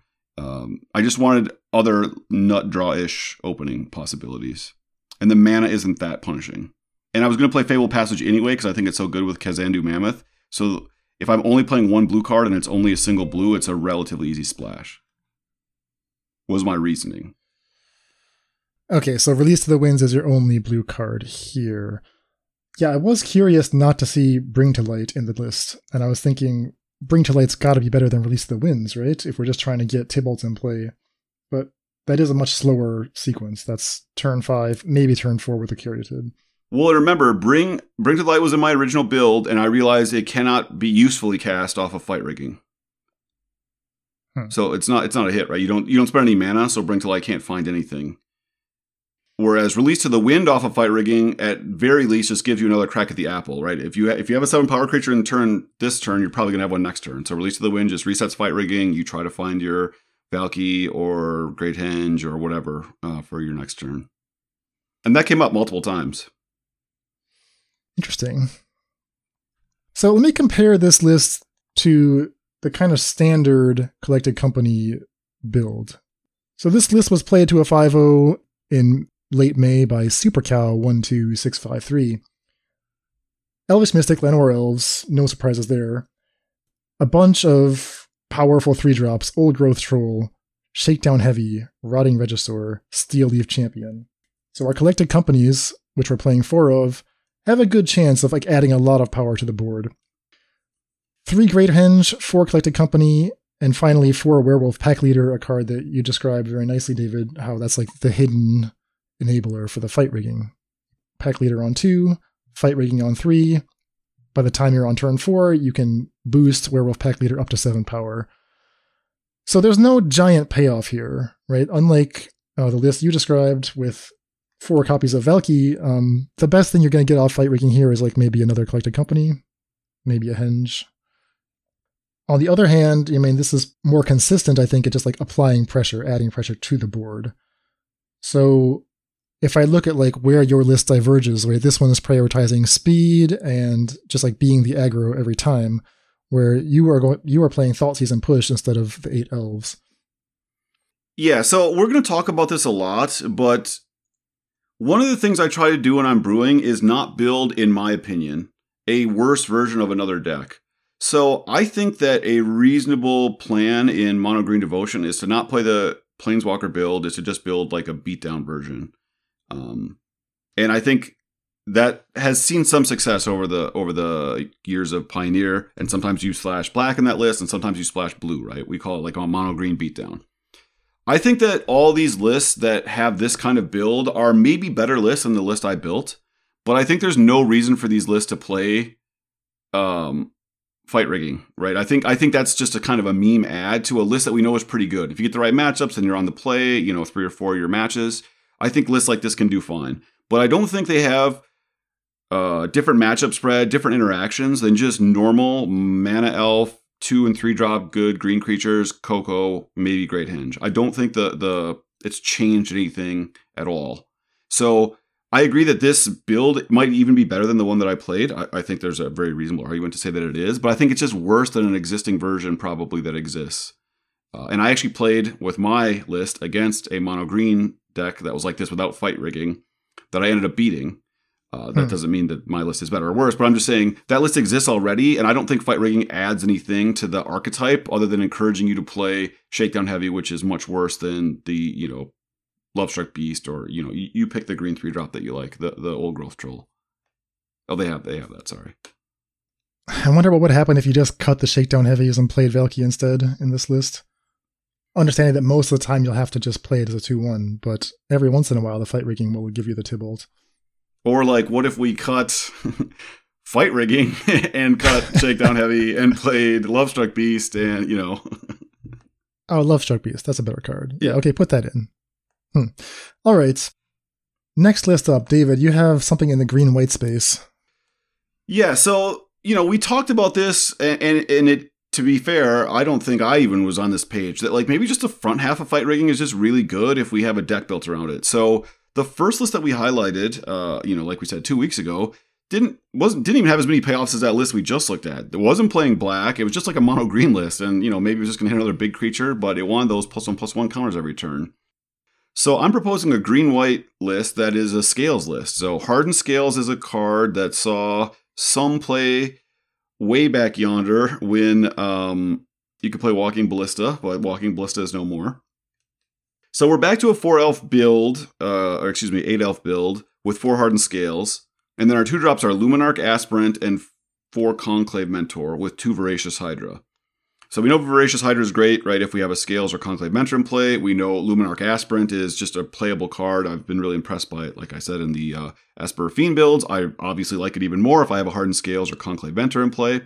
I just wanted other nut draw-ish opening possibilities. And the mana isn't that punishing. And I was going to play Fabled Passage anyway because I think it's so good with Kazandu Mammoth. So if I'm only playing one blue card and it's only a single blue, it's a relatively easy splash. Was my reasoning. Okay, so Release to the Winds is your only blue card here. Yeah, I was curious not to see Bring to Light in the list, and I was thinking Bring to Light's got to be better than Release to the Winds, right? If we're just trying to get Tibalt in play. But that is a much slower sequence. That's turn 5, maybe turn 4 with a Caryatid. Well, remember, Bring to Light was in my original build, and I realized it cannot be usefully cast off of Fight Rigging. So it's not a hit, right? You don't spend any mana, so Bring to Light can't find anything. Whereas Release to the Wind off of Fight Rigging, at very least, just gives you another crack at the apple, right? If you have a 7 power creature in this turn, you're probably going to have one next turn. So Release to the Wind just resets Fight Rigging. You try to find your Valky or Great Henge or whatever for your next turn. And that came up multiple times. Interesting. So let me compare this list to the kind of standard Collected Company build. So this list was played to a 5-0 in late May by SuperCow12653. Elvish Mystic, Llanowar Elves, no surprises there. A bunch of powerful 3-drops, Old Growth Troll, Shakedown Heavy, Rotting Regisaur, Steel Leaf Champion. So our Collected Companies, which we're playing 4 of, have a good chance of, like, adding a lot of power to the board. 3 Great Henge, 4 Collected Company, and finally, 4 Werewolf Pack Leader, a card that you described very nicely, David, how that's like the hidden enabler for the Fight Rigging. Pack Leader on 2, Fight Rigging on 3. By the time you're on turn 4, you can boost Werewolf Pack Leader up to 7 power. So there's no giant payoff here, right? Unlike the list you described with 4 copies of Valky, the best thing you're going to get off Fight Rigging here is, like, maybe another Collected Company, maybe a Henge. On the other hand, I mean, this is more consistent, I think, at just, like, applying pressure, adding pressure to the board. So if I look at, like, where your list diverges, right, this one is prioritizing speed and just, like, being the aggro every time, where you are playing Thoughtseize and Push instead of the 8 elves. Yeah, so we're going to talk about this a lot, but one of the things I try to do when I'm brewing is not build, in my opinion, a worse version of another deck. So I think that a reasonable plan in Mono Green Devotion is to not play the Planeswalker build, is to just build, like, a beatdown version. And I think that has seen some success over the years of Pioneer, and sometimes you slash black in that list, and sometimes you slash blue, right? We call it, like, a Mono Green beatdown. I think that all these lists that have this kind of build are maybe better lists than the list I built, but I think there's no reason for these lists to play... Fight Rigging, right? I think that's just a kind of a meme ad to a list that we know is pretty good. If you get the right matchups and you're on the play, you know, 3 or 4 of your matches, I think lists like this can do fine. But I don't think they have different matchup spread, different interactions than just normal mana elf, 2 and 3 drop, good green creatures, Coco, maybe Great Henge. I don't think the it's changed anything at all. So I agree that this build might even be better than the one that I played. I think there's a very reasonable argument to say that it is, but I think it's just worse than an existing version probably that exists. And I actually played with my list against a mono green deck that was like this without fight rigging that I ended up beating. That doesn't mean that my list is better or worse, but I'm just saying that list exists already, and I don't think fight rigging adds anything to the archetype other than encouraging you to play Shakedown Heavy, which is much worse than the, you know, Lovestruck Beast, or, you know, you pick the green 3-drop that you like, the Old Growth Troll. Oh, they have that, sorry. I wonder what would happen if you just cut the Shakedown Heavies and played Valky instead in this list. Understanding that most of the time you'll have to just play it as a 2-1, but every once in a while the fight rigging will give you the Tibalt. Or like, what if we cut fight rigging and cut Shakedown Heavy and played Lovestruck Beast and, you know. Oh, Lovestruck Beast. That's a better card. Yeah, okay, put that in. All right. Next list up, David, you have something in the green-white space. Yeah, so, you know, we talked about this, and it, to be fair, I don't think I even was on this page, that like maybe just the front half of fight rigging is just really good if we have a deck built around it. So the first list that we highlighted, you know, like we said 2 weeks ago, didn't even have as many payoffs as that list we just looked at. It wasn't playing black. It was just like a mono green list, and, you know, maybe it was just going to hit another big creature, but it wanted those +1/+1 counters every turn. So I'm proposing a green-white list that is a Scales list. So Hardened Scales is a card that saw some play way back yonder when you could play Walking Ballista, but Walking Ballista is no more. So we're back to a 4-elf build, 8-elf build with 4 Hardened Scales. And then our 2-drops are Luminarch Aspirant and 4 Conclave Mentor with 2 Voracious Hydra. So we know Voracious Hydra is great, right? If we have a Scales or Conclave Mentor in play, we know Luminarch Aspirant is just a playable card. I've been really impressed by it, like I said, in the Asper Fiend builds. I obviously like it even more if I have a Hardened Scales or Conclave Mentor in play.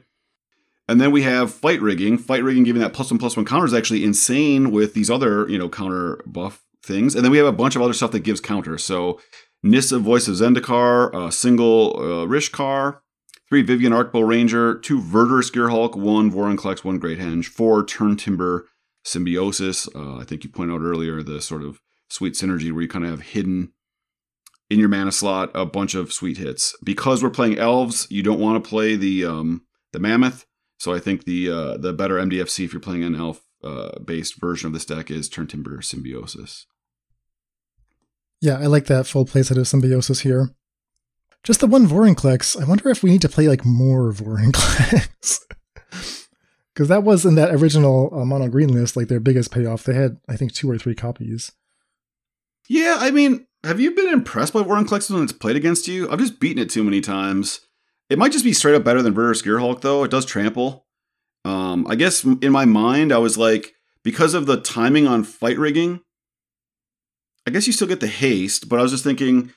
And then we have Fight Rigging. Fight Rigging giving that +1/+1 counter is actually insane with these other, you know, counter buff things. And then we have a bunch of other stuff that gives counter. So Nissa, Voice of Zendikar, single Rishkar, 3 Vivian Arcbow Ranger, 2 Verdurous Gearhulk, 1 Vorinclex, 1 Great Henge, 4 Turntimber Symbiosis. I think you pointed out earlier the sort of sweet synergy where you kind of have hidden in your mana slot a bunch of sweet hits. Because we're playing Elves, you don't want to play the Mammoth. So I think the better MDFC if you're playing an elf-based version of this deck is Turntimber Symbiosis. Yeah, I like that full playset of Symbiosis here. Just the 1 Vorinclex, I wonder if we need to play like more Vorinclex. Because that was in that original mono green list, like their biggest payoff. They had, I think, 2 or 3 copies. Yeah, I mean, have you been impressed by Vorinclex when it's played against you? I've just beaten it too many times. It might just be straight up better than Verdurous Gearhulk, though. It does trample. I guess in my mind, I was like, because of the timing on fight rigging, I guess you still get the haste, but I was just thinking,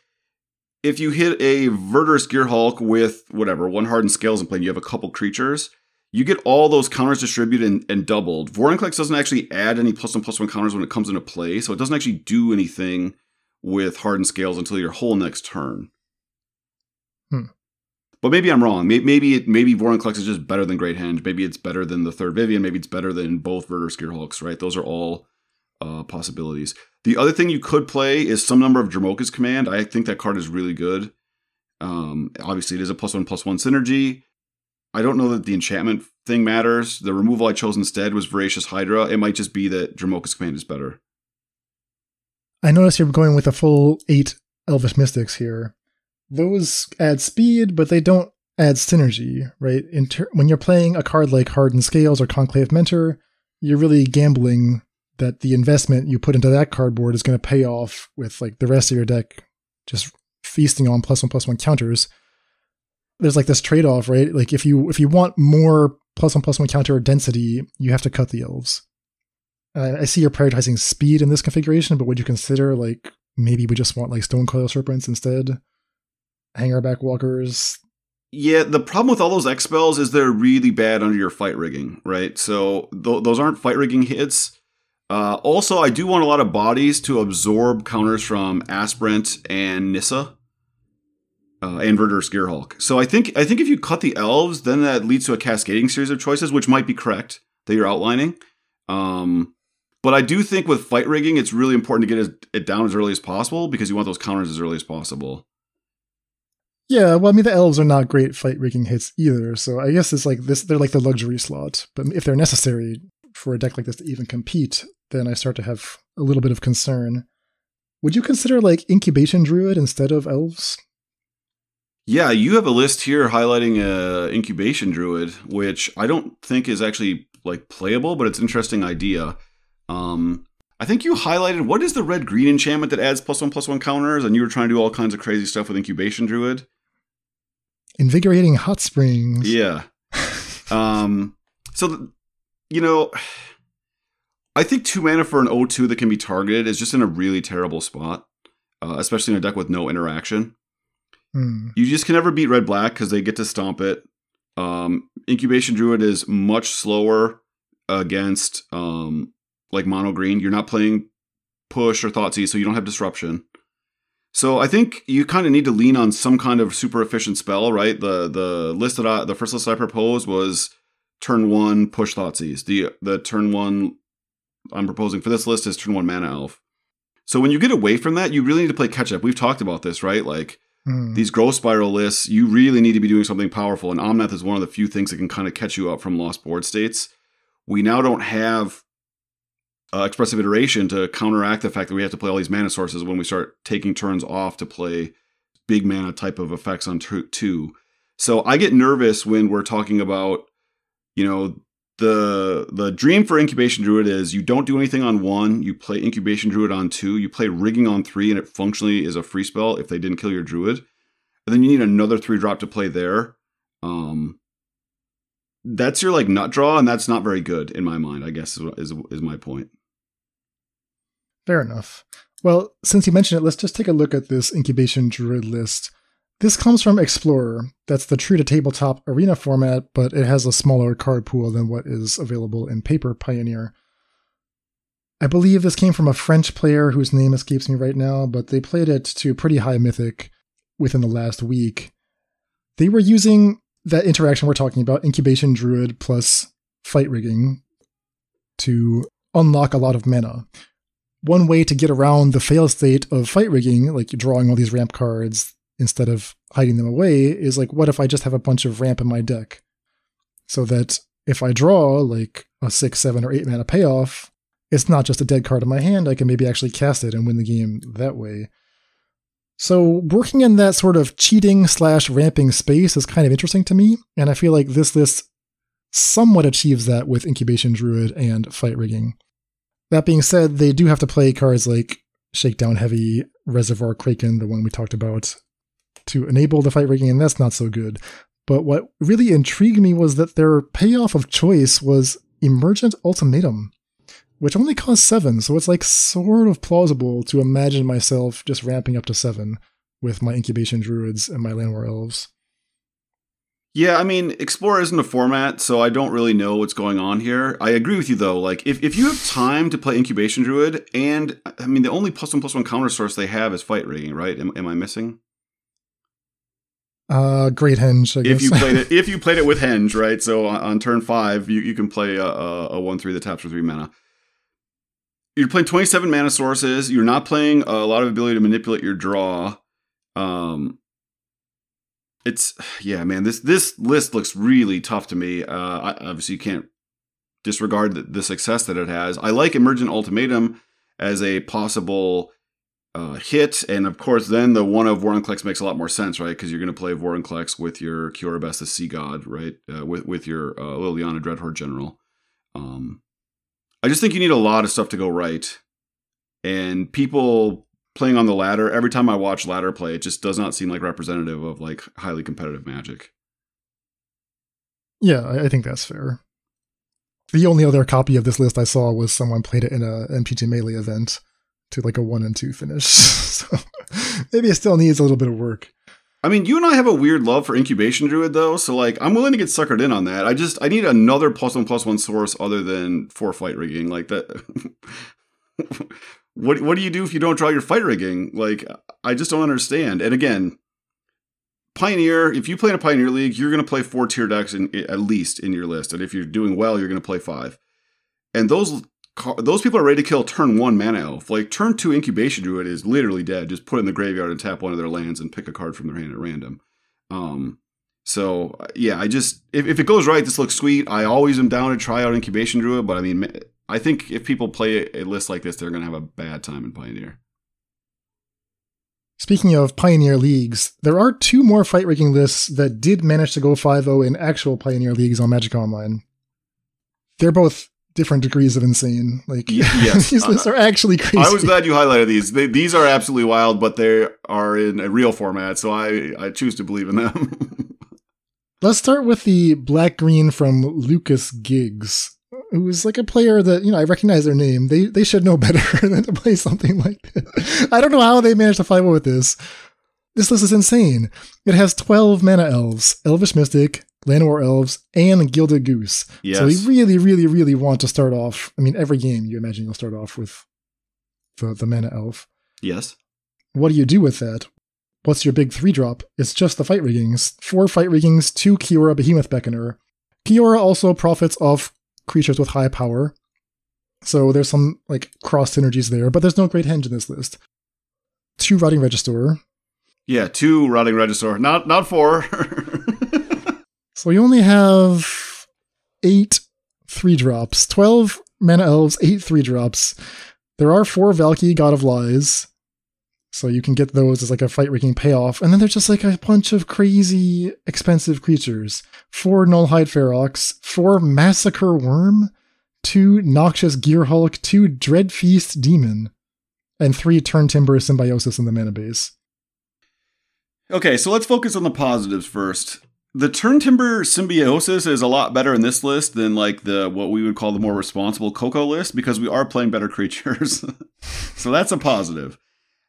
if you hit a Verdurous Gearhulk with, whatever, 1 Hardened Scales in play, you have a couple creatures, you get all those counters distributed and doubled. Vorinclex doesn't actually add any +1/+1 counters when it comes into play, so it doesn't actually do anything with Hardened Scales until your whole next turn. But maybe I'm wrong. Maybe Vorinclex is just better than Great Henge. Maybe it's better than the 3rd Vivian. Maybe it's better than both Verdurous Gearhulks, right? Those are all possibilities. The other thing you could play is some number of Dromoka's Command. I think that card is really good. Obviously, it is a +1/+1 synergy. I don't know that the enchantment thing matters. The removal I chose instead was Voracious Hydra. It might just be that Dromoka's Command is better. I notice you're going with a full 8 Elvish Mystics here. Those add speed, but they don't add synergy, right? When you're playing a card like Hardened Scales or Conclave Mentor, you're really gambling that the investment you put into that cardboard is going to pay off with like the rest of your deck just feasting on +1/+1 counters. There's like this trade-off, right? Like if you want more +1/+1 counter density, you have to cut the Elves. I see you're prioritizing speed in this configuration, but would you consider like maybe we just want like Stonecoil Serpents instead? Hangarback Walkers. Yeah, the problem with all those X spells is they're really bad under your fight rigging, right? So those aren't fight rigging hits. Also, I do want a lot of bodies to absorb counters from Aspirant and Nissa. and Verdurous Gearhulk. So I think if you cut the elves, then that leads to a cascading series of choices, which might be correct that you're outlining. But I do think with fight rigging, it's really important to get it down as early as possible because you want those counters as early as possible. Yeah, well, I mean, the elves are not great fight rigging hits either, so I guess it's like this, they're like the luxury slot. But if they're necessary for a deck like this to even compete, then I start to have a little bit of concern. Would you consider like Incubation Druid instead of elves? Yeah, you have a list here highlighting Incubation Druid, which I don't think is actually like playable, but it's an interesting idea. I think you highlighted, what is the red-green enchantment that adds +1/+1 counters, and you were trying to do all kinds of crazy stuff with Incubation Druid? Invigorating Hot Springs. Yeah. I think 2 mana for an 0/2 that can be targeted is just in a really terrible spot, especially in a deck with no interaction. Mm. You just can never beat red-black because they get to stomp it. Incubation Druid is much slower against... like mono green, you're not playing push or Thoughtseize, so you don't have disruption. So I think you kind of need to lean on some kind of super efficient spell, right? The first list I proposed was turn 1 push Thoughtseize. The turn 1 I'm proposing for this list is turn 1 mana elf. So when you get away from that, you really need to play catch up. We've talked about this, right? Like these growth spiral lists, you really need to be doing something powerful, and Omnath is one of the few things that can kind of catch you up from lost board states. We now don't have expressive iteration to counteract the fact that we have to play all these mana sources when we start taking turns off to play big mana type of effects on 2. So I get nervous when we're talking about, the dream for Incubation Druid is you don't do anything on 1, you play Incubation Druid on 2, you play Rigging on 3, and it functionally is a free spell if they didn't kill your Druid. And then you need another 3-drop to play there. That's your like nut draw, and that's not very good in my mind, I guess is my point. Fair enough. Well, since you mentioned it, let's just take a look at this Incubation Druid list. This comes from Explorer. That's the true-to-tabletop arena format, but it has a smaller card pool than what is available in Paper Pioneer. I believe this came from a French player whose name escapes me right now, but they played it to pretty high Mythic within the last week. They were using that interaction we're talking about, Incubation Druid plus Fight Rigging, to unlock a lot of mana. One way to get around the fail state of fight rigging, like drawing all these ramp cards instead of hiding them away, is like, what if I just have a bunch of ramp in my deck? So that if I draw like a 6, 7, or 8 mana payoff, it's not just a dead card in my hand, I can maybe actually cast it and win the game that way. So working in that sort of cheating/ramping space is kind of interesting to me, and I feel like this list somewhat achieves that with Incubation Druid and Fight Rigging. That being said, they do have to play cards like Shakedown Heavy, Reservoir Kraken, the one we talked about, to enable the Fight Rigging, and that's not so good. But what really intrigued me was that their payoff of choice was Emergent Ultimatum, which only costs 7, so it's like sort of plausible to imagine myself just ramping up to 7 with my Incubation Druids and my Llanowar Elves. Yeah, I mean, Explorer isn't a format, so I don't really know what's going on here. I agree with you, though. Like, if you have time to play Incubation Druid, and, I mean, the only +1/+1 counter source they have is Fight Rigging, right? Am I missing? Great Henge, I guess. If you played it with Henge, right? So on turn 5, you can play a 1/3 that taps for 3 mana. You're playing 27 mana sources. You're not playing a lot of ability to manipulate your draw. This list looks really tough to me. I obviously can't disregard the success that it has. I like Emergent Ultimatum as a possible hit. And of course, then the one of Vorinclex makes a lot more sense, right? Because you're going to play Vorinclex with your Kiora Best the Sea God, right? With your Liliana Dreadhorde General. I just think you need a lot of stuff to go right. And people playing on the ladder, every time I watch ladder play, it just does not seem like representative of like highly competitive Magic. Yeah, I think that's fair. The only other copy of this list I saw was someone played it in a MPG Melee event to like a 1-2 finish. So maybe it still needs a little bit of work. I mean, you and I have a weird love for Incubation Druid, though, so, like, I'm willing to get suckered in on that. I need another +1/+1 source other than for Fight Rigging. Like, that... What do you do if you don't draw your Fight Rigging? Like, I just don't understand. And again, Pioneer, if you play in a Pioneer League, you're going to play 4 tier decks at least in your list. And if you're doing well, you're going to play 5. And those people are ready to kill turn 1 Mana Elf. Like, turn 2 Incubation Druid is literally dead. Just put it in the graveyard and tap one of their lands and pick a card from their hand at random. So, yeah, I just... If it goes right, this looks sweet. I always am down to try out Incubation Druid, but I mean, I think if people play a list like this, they're going to have a bad time in Pioneer. Speaking of Pioneer Leagues, there are 2 more Fight Rigging lists that did manage to go 5-0 in actual Pioneer Leagues on Magic Online. They're both different degrees of insane. Like, yes. These lists are actually crazy. I was glad you highlighted these. These are absolutely wild, but they are in a real format, so I choose to believe in them. Let's start with the Black-Green from Lucas Giggs, who is like a player that, you know, I recognize their name. They should know better than to play something like this. I don't know how they managed to 5-0 with this. This list is insane. It has 12 Mana Elves, Elvish Mystic, Llanowar Elves, and Gilded Goose. Yes. So we really, really, really want to start off. I mean, every game you imagine you'll start off with the Mana Elf. Yes. What do you do with that? What's your big 3-drop? It's just the Fight Riggings. 4 Fight Riggings, 2 Kiora Behemoth Beckoner. Kiora also profits off creatures with high power. So there's some like cross synergies there, but there's no Great Henge in this list. 2 Rotting Regisaur. Yeah, 2 Rotting Regisaur. Not 4. So we only have 8 3-drops. 12 Mana Elves, 8 3-drops. There are 4 Valkyrie, God of Lies. So you can get those as like a Fight Rigging payoff. And then there's just like a bunch of crazy expensive creatures. 4 Nullhide Ferox, 4 Massacre Worm, 2 Noxious Gearhulk, 2 Dreadfeast Demon, and 3 Turntimber Symbiosis in the mana base. Okay, so let's focus on the positives first. The Turntimber Symbiosis is a lot better in this list than like the what we would call the more responsible Coco list, because we are playing better creatures. So that's a positive.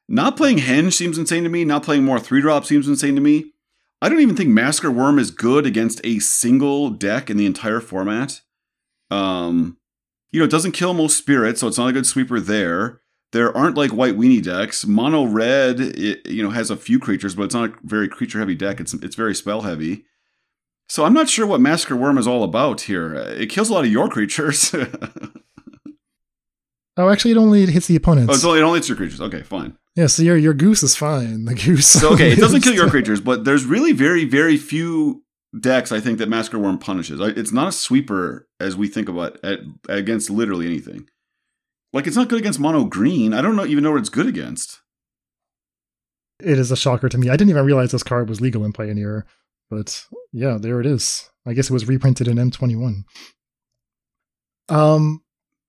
Not playing Henge seems insane to me. Not playing more 3-drop seems insane to me. I don't even think Massacre Worm is good against a single deck in the entire format. You know, it doesn't kill most spirits, so it's not a good sweeper there. There aren't like white weenie decks. Mono red, it, you know, has a few creatures, but it's not a very creature heavy deck. It's very spell heavy. So I'm not sure what Massacre Worm is all about here. It kills a lot of your creatures. Oh, actually, it only hits the opponents. Oh, it only hits your creatures. Okay, fine. Yeah, so your goose is fine. The goose. So, okay, it doesn't kill your creatures, but there's really very, very few decks, I think, that Massacre Worm punishes. It's not a sweeper, as we think about it, against literally anything. Like, it's not good against mono green. I don't even know what it's good against. It is a shocker to me. I didn't even realize this card was legal in Pioneer, but yeah, there it is. I guess it was reprinted in M21.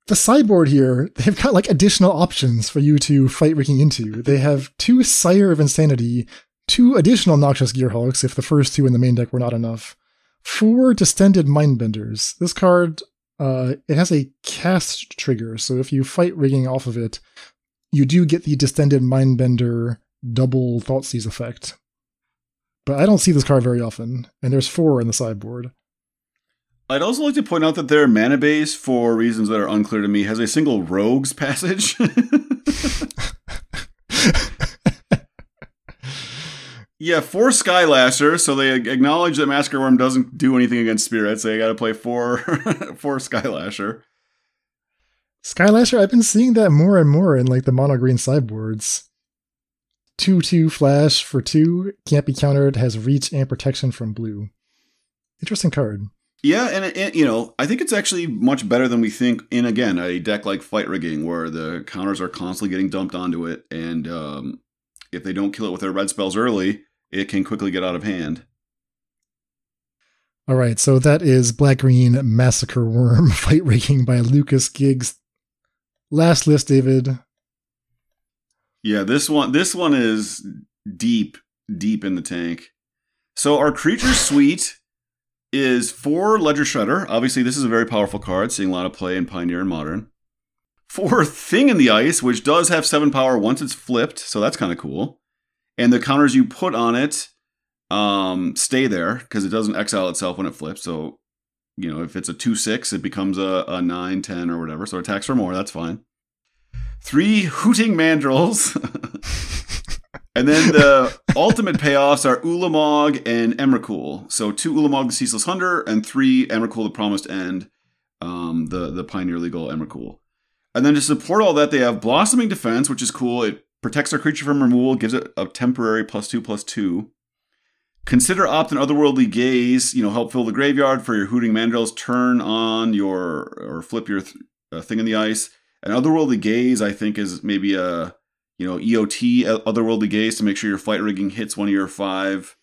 The sideboard here, they've got like additional options for you to Fight Rigging into. They have 2 Sire of Insanity, 2 additional Noxious Gearhulks if the first 2 in the main deck were not enough, 4 Distended Mindbenders. This card, it has a cast trigger, so if you Fight Rigging off of it, you do get the Distended Mindbender double Thoughtseize effect. But I don't see this card very often, and there's 4 in the sideboard. I'd also like to point out that their mana base, for reasons that are unclear to me, has a single Rogue's Passage. Yeah, 4 Skylasher, so they acknowledge that Massacre Worm doesn't do anything against spirits. They got to play 4 Skylasher. Skylasher, I've been seeing that more and more in like the mono green sideboards. 2/2 flash for 2, can't be countered, has reach and protection from blue. Interesting card. Yeah, and you know, I think it's actually much better than we think in, again, a deck like Fight Rigging, where the counters are constantly getting dumped onto it, and if they don't kill it with their red spells early, it can quickly get out of hand. All right, so that is Black-Green Massacre Worm Fight Rigging by Lucas Giggs. Last list, David. Yeah, this one is deep, deep in the tank. So our creature suite is 4 Ledger Shredder. Obviously, this is a very powerful card, seeing a lot of play in Pioneer and Modern. 4 Thing in the Ice, which does have 7 power once it's flipped, so that's kind of cool. And the counters you put on it stay there, because it doesn't exile itself when it flips. So, you know, if it's a 2/6, it becomes a 9, 10, or whatever. So it attacks for more, that's fine. 3 Hooting Mandrels. And then the ultimate payoffs are Ulamog and Emrakul. So 2 Ulamog, the Ceaseless Hunter, and 3 Emrakul, the Promised End, the Pioneer Legal Emrakul. And then to support all that, they have Blossoming Defense, which is cool. It protects our creature from removal, gives it a temporary +2/+2. Consider Opt and Otherworldly Gaze. You know, help fill the graveyard for your Hooting Mandrels. Turn on your, or flip your thing in the ice. And Otherworldly Gaze, I think, is maybe a, you know, EOT, Otherworldly Gaze, to make sure your Fight Rigging hits one of your 5,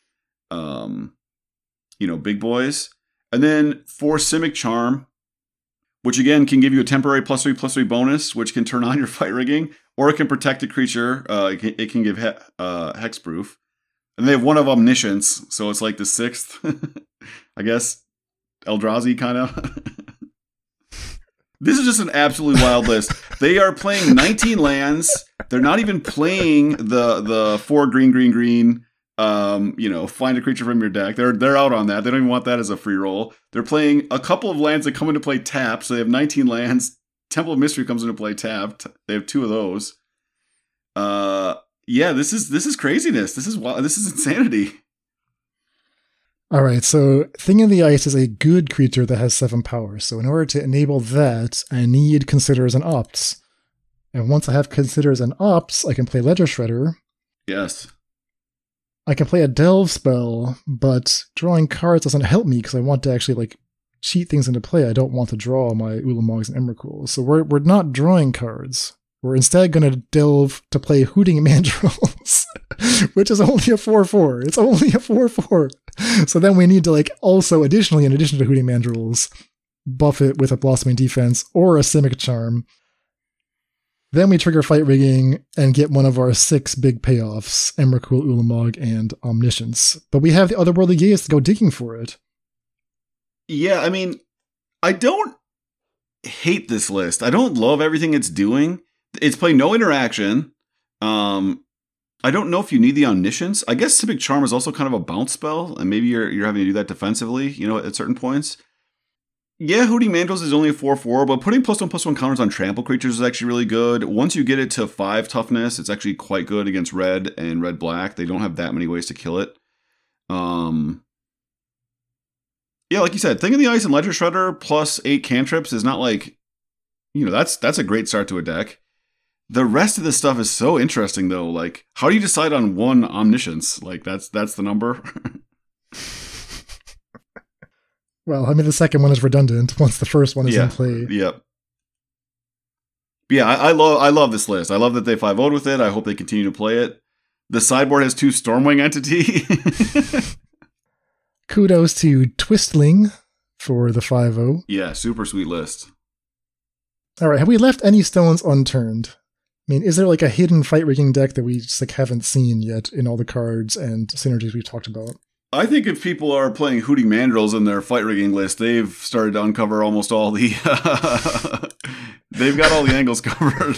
you know, big boys. And then 4 Simic Charm, which again can give you a temporary +3/+3 bonus, which can turn on your Fight Rigging, or it can protect a creature. It can give hexproof. And they have 1 of Omniscience, so it's like the 6th, I guess, Eldrazi kind of. This is just an absolutely wild list. They are playing 19 lands. They're not even playing the 4 green, you know, find a creature from your deck. They're out on that. They don't even want that as a free roll. They're playing a couple of lands that come into play tapped. So they have 19 lands. Temple of Mystery comes into play tapped. They have 2 of those. Yeah, this is craziness. This is insanity. All right, so Thing in the Ice is a good creature that has 7 powers. So in order to enable that, I need Considers and Opts. And once I have Considers and Opts, I can play Ledger Shredder. Yes. I can play a Delve spell, but drawing cards doesn't help me because I want to actually like cheat things into play. I don't want to draw my Ulamogs and Emrakuls. So we're not drawing cards. We're instead going to delve to play Hooting Mandrels, which is only a 4/4. It's only a 4/4. So then we need to, like, also additionally, in addition to Hooting Mandrels, buff it with a Blossoming Defense or a Simic Charm. Then we trigger Fight Rigging and get one of our 6 big payoffs, Emrakul, Ulamog, and Omniscience. But we have the Otherworldly Gaze to go digging for it. Yeah, I mean, I don't hate this list. I don't love everything it's doing. It's playing no interaction. I don't know if you need the Omniscience. I guess Civic Charm is also kind of a bounce spell, and maybe you're having to do that defensively, you know, at certain points. Yeah, Hooting Mandrels is only a 4/4, but putting +1/+1 counters on trample creatures is actually really good. Once you get it to 5 toughness, it's actually quite good against red and red-black. They don't have that many ways to kill it. Yeah, like you said, Thing in the Ice and Ledger Shredder +8 cantrips is not like, you know, that's a great start to a deck. The rest of this stuff is so interesting, though. Like, how do you decide on 1 Omniscience? Like, that's the number? Well, I mean, the second one is redundant once the first one is in play. Yeah. Yeah, I love this list. I love that they 5-0'd with it. I hope they continue to play it. The sideboard has 2 Stormwing Entity. Kudos to Twistling for the 5-0. Yeah, super sweet list. All right, have we left any stones unturned? I mean, is there like a hidden Fight Rigging deck that we just like haven't seen yet in all the cards and synergies we've talked about? I think if people are playing Hooting Mandrels in their Fight Rigging list, they've started to uncover almost all the... they've got all the angles covered.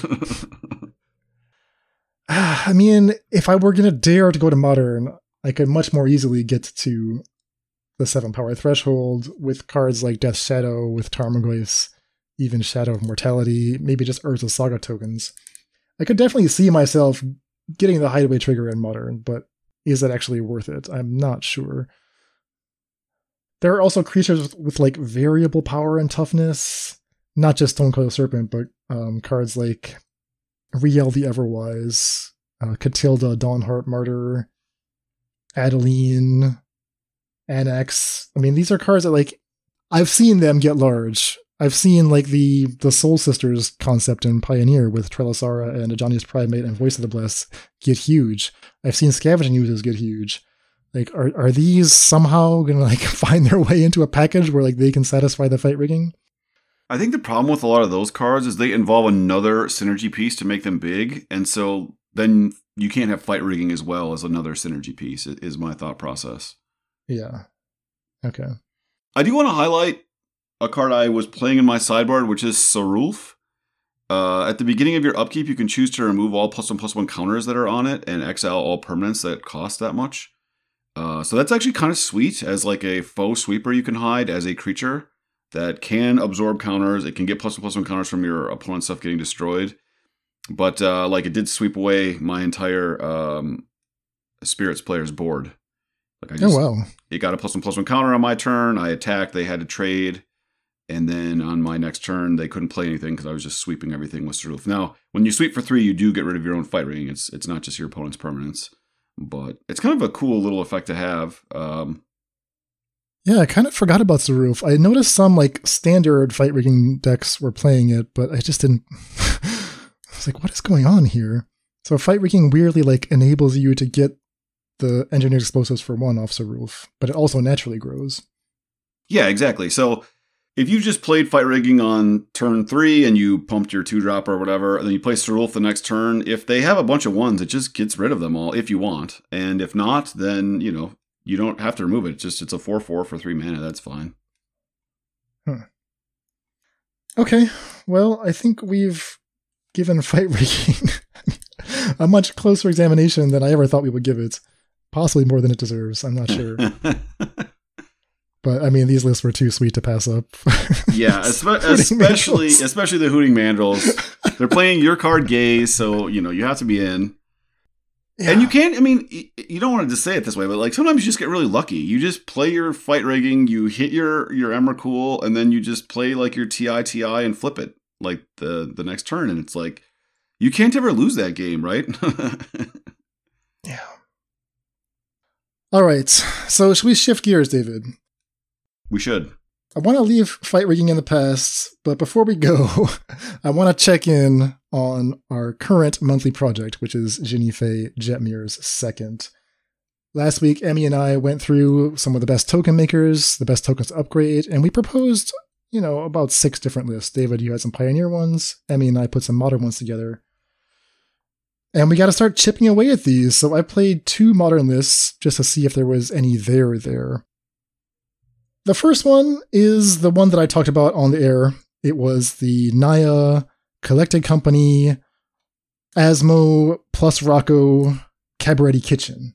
I mean, if I were going to dare to go to Modern, I could much more easily get to the 7-power threshold with cards like Death's Shadow, with Tarmogoyf, even Shadow of Mortality, maybe just Urza's Saga tokens. I could definitely see myself getting the Hideaway trigger in Modern, but is that actually worth it? I'm not sure. There are also creatures with like variable power and toughness, not just Stonecoil Serpent, but cards like Riel the Everwise, Catilda, Dawnheart Martyr, Adeline, Annex. I mean, these are cards that like I've seen them get large. I've seen like the Soul Sisters concept in Pioneer with Trellisara and Ajani's Primate and Voice of the Blessed get huge. I've seen Scavenging Users get huge. Like, are these somehow going to like find their way into a package where like they can satisfy the Fight Rigging? I think the problem with a lot of those cards is they involve another synergy piece to make them big, and so then you can't have Fight Rigging as well as another synergy piece, is my thought process. Yeah. Okay. I do want to highlight a card I was playing in my sideboard, which is Sarulf. At the beginning of your upkeep, you can choose to remove all +1/+1 counters that are on it and exile all permanents that cost that much. So that's actually kind of sweet as like a faux sweeper you can hide as a creature that can absorb counters. It can get +1/+1 counters from your opponent's stuff getting destroyed. But like it did sweep away my entire Spirits player's board. Like I just, it got a +1/+1 counter on my turn. I attacked. They had to trade. And then on my next turn, they couldn't play anything because I was just sweeping everything with Sirlouf. Now, when you sweep for 3, you do get rid of your own fight ring. It's not just your opponent's permanence. But it's kind of a cool little effect to have. Yeah, I kind of forgot about Sirlouf. I noticed some like standard fight rigging decks were playing it, but I just didn't. I was like, what is going on here? So fight rigging weirdly like enables you to get the engineered explosives for 1 off Sirlouf, but it also naturally grows. Yeah, exactly. So if you just played Fight Rigging on turn 3 and you pumped your 2-drop or whatever, and then you play Sirlouf the next turn, if they have a bunch of 1s, it just gets rid of them all if you want. And if not, then, you know, you don't have to remove it. It's just, it's a 4/4 for 3 mana. That's fine. Huh. Okay. Well, I think we've given Fight Rigging a much closer examination than I ever thought we would give it. Possibly more than it deserves. I'm not sure. But I mean, these lists were too sweet to pass up. Yeah, especially the Hooting Mandrels. They're playing your card gaze, so you know you have to be in. Yeah. And you can't. I mean, you don't want to just say it this way, but like sometimes you just get really lucky. You just play your Fight Rigging, you hit your Emrakul, and then you just play like your TI and flip it like the next turn, and it's like you can't ever lose that game, right? Yeah. All right, so should we shift gears, David? We should. I want to leave fight rigging in the past, but before we go, I want to check in on our current monthly project, which is Ginny Fay Jetmir's Second. Last week, Emmy and I went through some of the best token makers, the best tokens to upgrade, and we proposed, you know, about 6 different lists. David, you had some Pioneer ones. Emmy and I put some modern ones together. And we got to start chipping away at these. So I played 2 modern lists just to see if there was any there. The first one is the one that I talked about on the air. It was the Naya, Collected Company, Asmo, plus Rocco, Cabaretti Kitchen.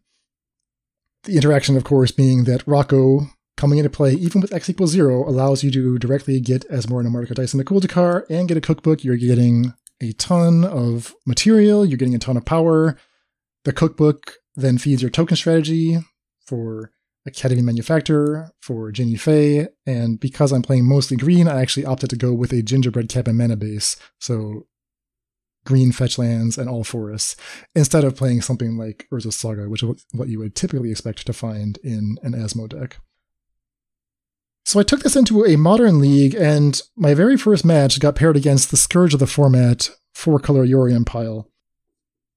The interaction, of course, being that Rocco, coming into play even with X=0, allows you to directly get Asmorean Armorica Dice in the Kuldakar and get a cookbook. You're getting a ton of material. You're getting a ton of power. The cookbook then feeds your token strategy for Academy Manufacturer, for Ginny Fay, and because I'm playing mostly green, I actually opted to go with a Gingerbread Cabin mana base, so green fetch lands and all forests, instead of playing something like Urza's Saga, which is what you would typically expect to find in an Asmo deck. So I took this into a modern league, and my very first match got paired against the Scourge of the format, 4-color Yorion pile.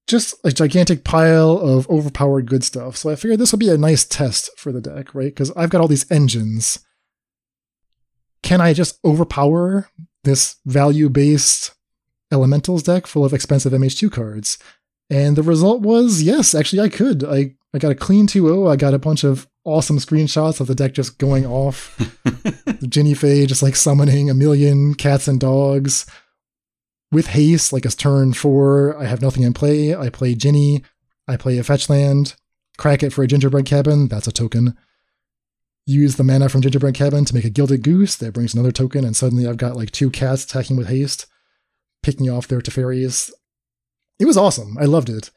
Just a gigantic pile of overpowered good stuff. So I figured this would be a nice test for the deck, right? Because I've got all these engines. Can I just overpower this value-based Elementals deck full of expensive MH2 cards? And the result was, yes, actually I could. I got a clean 2-0. I got a bunch of awesome screenshots of the deck just going off. Ginny Fay just like summoning a million cats and dogs. With haste, like it's turn 4, I have nothing in play. I play Ginny. I play a fetch land. Crack it for a Gingerbread Cabin. That's a token. Use the mana from Gingerbread Cabin to make a Gilded Goose. That brings another token, and suddenly I've got like 2 cats attacking with haste, picking off their Teferis. It was awesome. I loved it.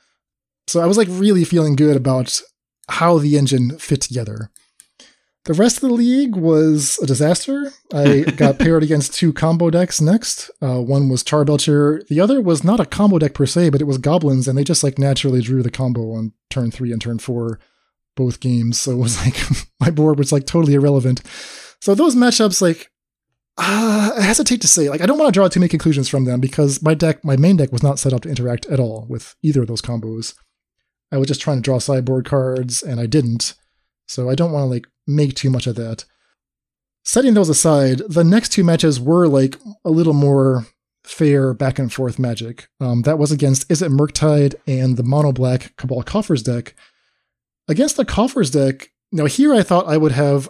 So I was like really feeling good about how the engine fit together. The rest of the league was a disaster. I got paired against 2 combo decks next. One was Charbelcher. The other was not a combo deck per se, but it was Goblins, and they just like naturally drew the combo on turn 3 and turn 4, both games. So it was like my board was like totally irrelevant. So those matchups, like I hesitate to say, like I don't want to draw too many conclusions from them because my main deck was not set up to interact at all with either of those combos. I was just trying to draw sideboard cards, and I didn't. So I don't want to like make too much of that. Setting those aside, the next 2 matches were like a little more fair back and forth magic. That was against Is It Murktide and the mono black Cabal Coffers deck. Against the Coffers deck, now here I thought I would have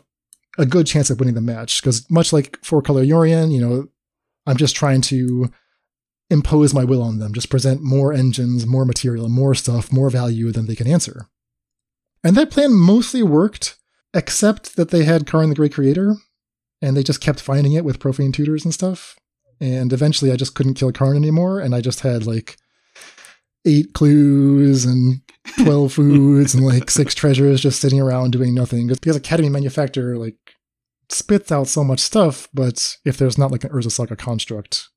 a good chance of winning the match because much like 4-color Yorion, you know, I'm just trying to impose my will on them, just present more engines, more material, more stuff, more value than they can answer. And that plan mostly worked, except that they had Karn the Great Creator, and they just kept finding it with Profane Tutors and stuff. And eventually I just couldn't kill Karn anymore, and I just had, like, 8 clues and 12 foods and like 6 treasures just sitting around doing nothing. Because Academy Manufacturer like spits out so much stuff, but if there's not like an Urza Saga construct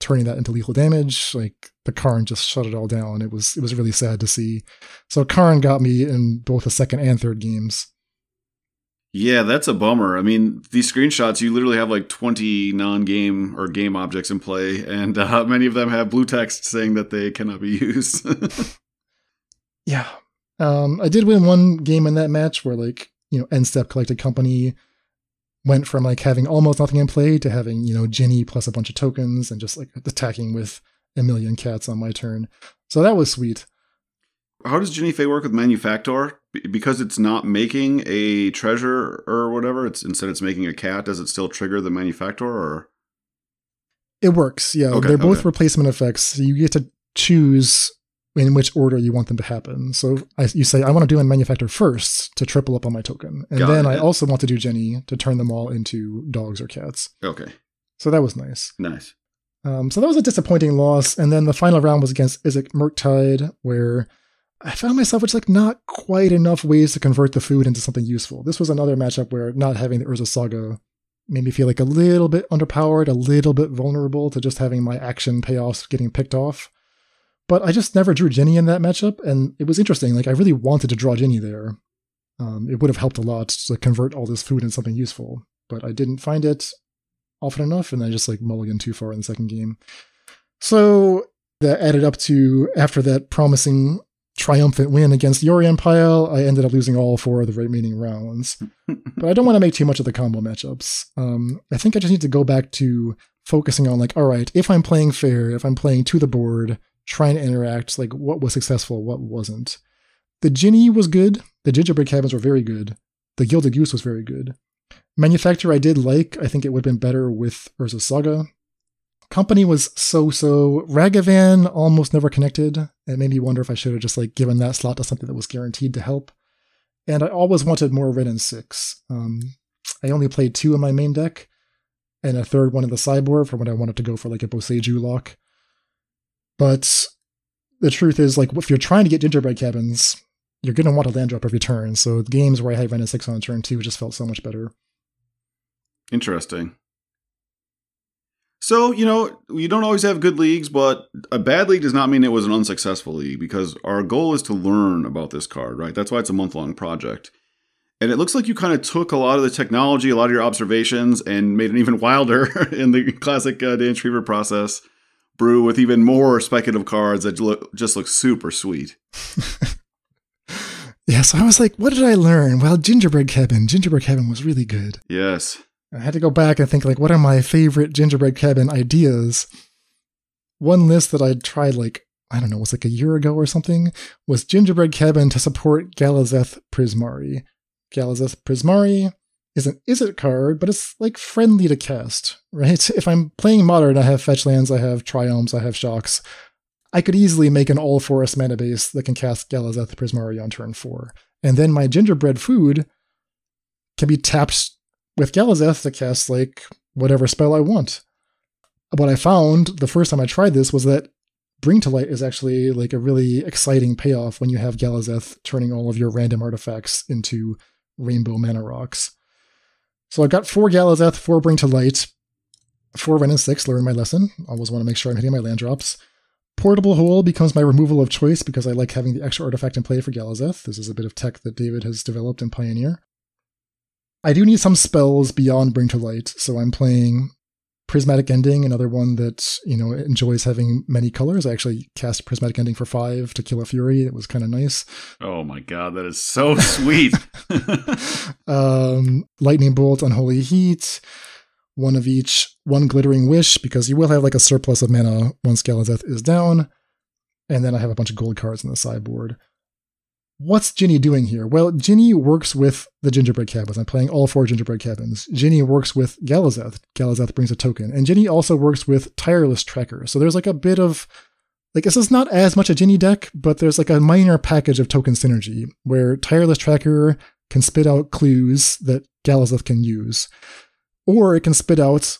turning that into lethal damage, like the Karn just shut it all down. It was really sad to see. So Karn got me in both the second and third games. Yeah, that's a bummer. I mean, these screenshots, you literally have like 20 non-game or game objects in play, and many of them have blue text saying that they cannot be used. Yeah. I did win one game in that match where, like, you know, N-Step Collected Company went from, like, having almost nothing in play to having, you know, Ginny plus a bunch of tokens and just, like, attacking with a million cats on my turn. So that was sweet. How does Ginny Fay work with Manufactor? Because it's not making a treasure or whatever, instead it's making a cat, does it still trigger the Manufactor? Or? It works, yeah. Okay, They're both replacement effects. So you get to choose in which order you want them to happen. So you say, I want to do a Manufactor first to triple up on my token. And then I also want to do Ginny to turn them all into dogs or cats. Okay. So that was nice. Nice. So that was a disappointing loss. And then the final round was against Isaac Murktide, where I found myself with like not quite enough ways to convert the food into something useful. This was another matchup where not having the Urza Saga made me feel like a little bit underpowered, a little bit vulnerable to just having my action payoffs getting picked off. But I just never drew Ginny in that matchup, and it was interesting. Like I really wanted to draw Ginny there. It would have helped a lot to convert all this food into something useful, but I didn't find it often enough, and I just like mulliganed too far in the second game. So that added up to, after that promising triumphant win against Yorian Pyle, I ended up losing all 4 of the remaining rounds. But I don't want to make too much of the combo matchups. I think I just need to go back to focusing on like, all right, if I'm playing fair, if I'm playing to the board, trying to interact, like what was successful, what wasn't. The Ginny was good. The Gingerbread Cabins were very good. The Gilded Goose was very good. Manufacturer I did like. I think it would have been better with Urza Saga. Company was so-so. Ragavan almost never connected. It made me wonder if I should have just like given that slot to something that was guaranteed to help. And I always wanted more Ren and Six. I only played 2 in my main deck, and a third one in the sideboard for when I wanted to go for like a Boseiju lock. But the truth is, like, if you're trying to get Gingerbread Cabins, you're going to want a land drop every turn. So the games where I had Ren and Six on turn 2 just felt so much better. Interesting. So, you know, you don't always have good leagues, but a bad league does not mean it was an unsuccessful league, because our goal is to learn about this card, right? That's why it's a month-long project. And it looks like you kind of took a lot of the technology, a lot of your observations, and made it even wilder in the classic Day and Triever process. Brew with even more speculative cards that just look super sweet. Yeah, so I was like, what did I learn? Well, Gingerbread Cabin. Gingerbread Cabin was really good. Yes. I had to go back and think, like, what are my favorite Gingerbread Cabin ideas? One list that I tried, like, I don't know, it was like a year ago or something, was Gingerbread Cabin to support Galazeth Prismari. Galazeth Prismari is an Izzet card, but it's, like, friendly to cast, right? If I'm playing Modern, I have fetch lands, I have Triomes, I have Shocks. I could easily make an all-forest mana base that can cast Galazeth Prismari on turn 4. And then my Gingerbread Food can be tapped with Galazeth to cast, like, whatever spell I want. What I found the first time I tried this was that Bring to Light is actually, like, a really exciting payoff when you have Galazeth turning all of your random artifacts into rainbow mana rocks. So I've got 4 Galazeth, 4 Bring to Light, 4 Ren and 6, learn my lesson. Always want to make sure I'm hitting my land drops. Portable Hole becomes my removal of choice because I like having the extra artifact in play for Galazeth. This is a bit of tech that David has developed in Pioneer. I do need some spells beyond Bring to Light, so I'm playing Prismatic Ending, another one that, you know, enjoys having many colors. I actually cast Prismatic Ending for 5 to kill a Fury. It was kind of nice. Oh my god, that is so sweet. Lightning Bolt, Unholy Heat, one of each, one Glittering Wish, because you will have like a surplus of mana once Galazeth is down, and then I have a bunch of gold cards in the sideboard. What's Ginny doing here? Well, Ginny works with the Gingerbread Cabins. I'm playing all 4 Gingerbread Cabins. Ginny works with Galazeth. Galazeth brings a token. And Ginny also works with Tireless Tracker. So there's like a bit of, like, this is not as much a Ginny deck, but there's like a minor package of token synergy where Tireless Tracker can spit out clues that Galazeth can use. Or it can spit out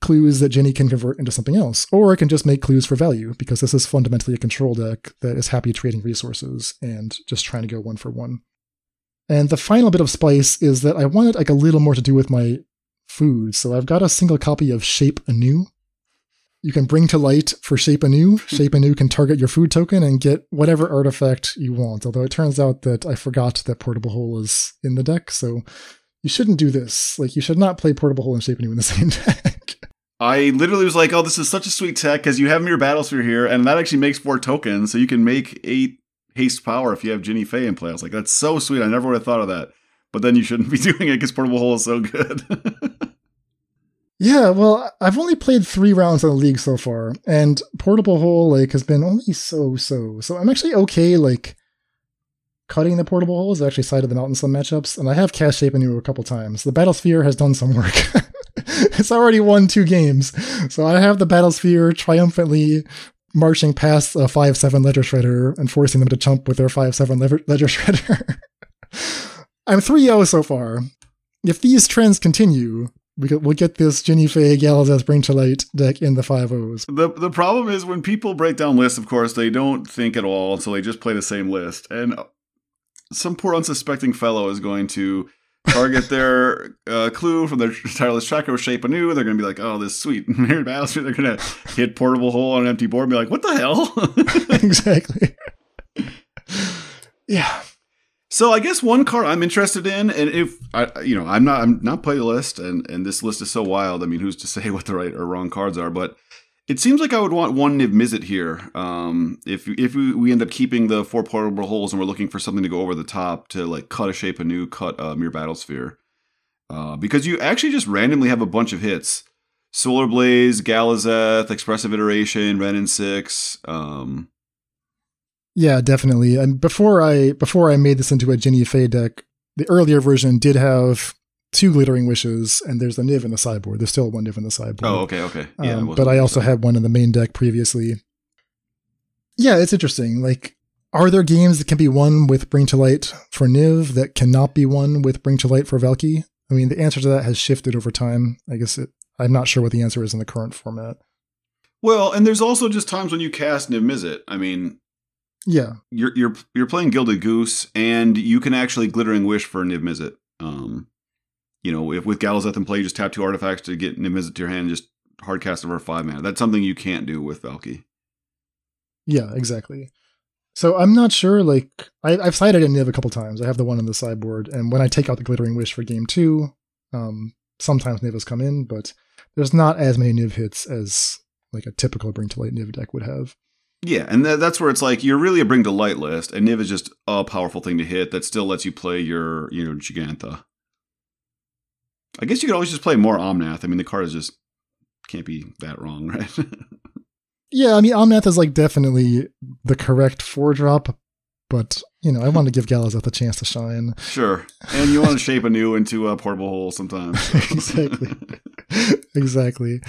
clues that Ginny can convert into something else, or it can just make clues for value, because this is fundamentally a control deck that is happy trading resources and just trying to go one for one. And the final bit of spice is that I wanted like a little more to do with my food, so I've got a single copy of Shape Anew. You can bring to light for Shape Anew. Shape Anew can target your food token and get whatever artifact you want, although it turns out that I forgot that Portable Hole is in the deck, so you shouldn't do this. Like, you should not play Portable Hole and Shape Anew in the same deck. I literally was like, oh, this is such a sweet tech, because you have your Battlesphere here, and that actually makes 4 tokens, so you can make 8 haste power if you have Ginny Fay in play. I was like, that's so sweet, I never would have thought of that. But then you shouldn't be doing it, because Portable Hole is so good. Yeah, well, I've only played 3 rounds in the league so far, and Portable Hole, like, has been only so. So I'm actually okay, like, cutting the Portable Hole is actually side of the mountain some matchups, and I have cast Shape Anew a couple times. The Battlesphere has done some work. It's already won 2 games, so I have the Battlesphere triumphantly marching past a 5/7 Ledger Shredder and forcing them to chump with their 5/7 Ledger Shredder. I'm 3-0 so far. If these trends continue, we'll get this Ginny Fay Galazaz Bring to Light deck in the 5-0s. The problem is when people break down lists, of course, they don't think at all, so they just play the same list. And some poor unsuspecting fellow is going to target their clue from their tireless tracker with Shape Anew. They're going to be like, oh, this sweet mirrored Battlesphere. They're going to hit Portable Hole on an empty board and be like, what the hell? Exactly. Yeah. So I guess one card I'm interested in, and if I, you know, I'm not playing the list, and this list is so wild. I mean, who's to say what the right or wrong cards are? But it seems like I would want one Niv-Mizzet here. If we end up keeping the 4 Portable Holes, and we're looking for something to go over the top to like cut a Shape Anew, cut a Mirror Battlesphere, because you actually just randomly have a bunch of hits: Solar Blaze, Galazeth, Expressive Iteration, Ren and Six. Yeah, definitely. And before I made this into a Ginny Fay deck, the earlier version did have 2 Glittering Wishes, and there's a Niv in the sideboard. There's still one Niv in the sideboard. Oh, okay. Yeah, but I also had one in the main deck previously. Yeah, it's interesting. Like, are there games that can be won with Bring to Light for Niv that cannot be won with Bring to Light for Valky? I mean, the answer to that has shifted over time. I guess I'm not sure what the answer is in the current format. Well, and there's also just times when you cast Niv-Mizzet. I mean... Yeah, you're playing Gilded Goose, and you can actually Glittering Wish for Niv-Mizzet. You know, if with Galazeth in play, you just tap 2 artifacts to get Niv-Mizzet to your hand, and just hard cast over 5 mana. That's something you can't do with Valky. Yeah, exactly. So I'm not sure. Like I've sided a Niv a couple times. I have the one on the sideboard, and when I take out the Glittering Wish for game 2, sometimes Niv has come in, but there's not as many Niv hits as like a typical Bring to Light Niv deck would have. Yeah, and that's where it's like, you're really a Bring to Light list, and Niv is just a powerful thing to hit that still lets you play your, you know, Gigantha. I guess you could always just play more Omnath. I mean, the card is just, can't be that wrong, right? Yeah, I mean, Omnath is like definitely the correct 4-drop, but, you know, I wanted to give Galazeth the chance to shine. Sure, and you want to Shape Anew into a Portable Hole sometimes. So. Exactly.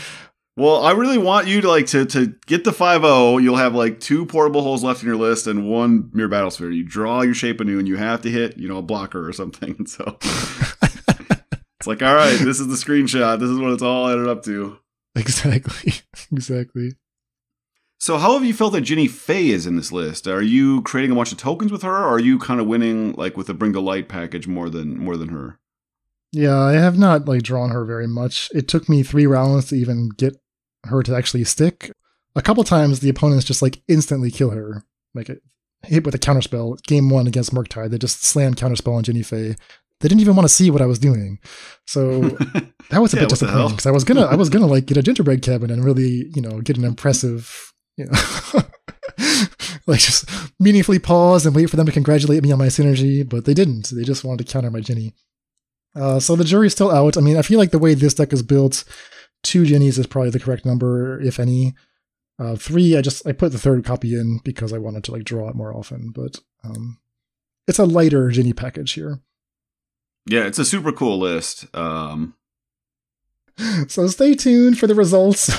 Well, I really want you to like to get the 5-0. You'll have like 2 Portable Holes left in your list and 1 Mirror Battlesphere. You draw your Shape Anew, and you have to hit, you know, a blocker or something. So it's like, all right, this is the screenshot. This is what it's all added up to. Exactly. So how have you felt that Ginny Fay is in this list? Are you creating a bunch of tokens with her, or are you kind of winning like with the Bring to Light package more than her? Yeah, I have not like drawn her very much. It took me 3 rounds to even get her to actually stick. A couple times the opponents just like instantly kill her. Like hit with a counterspell. Game 1 against Murktide, they just slammed counterspell on Ginny Fay. They didn't even want to see what I was doing. So that was a bit disappointing, because I was gonna like get a gingerbread cabin and really, you know, get an impressive, you know, like just meaningfully pause and wait for them to congratulate me on my synergy, but they didn't. They just wanted to counter my Ginny. So the jury's still out. I mean, I feel like the way this deck is built, 2 Ginnies is probably the correct number, if any. 3, I put the 3rd copy in because I wanted to like draw it more often, but it's a lighter Ginny package here. Yeah, it's a super cool list. So stay tuned for the results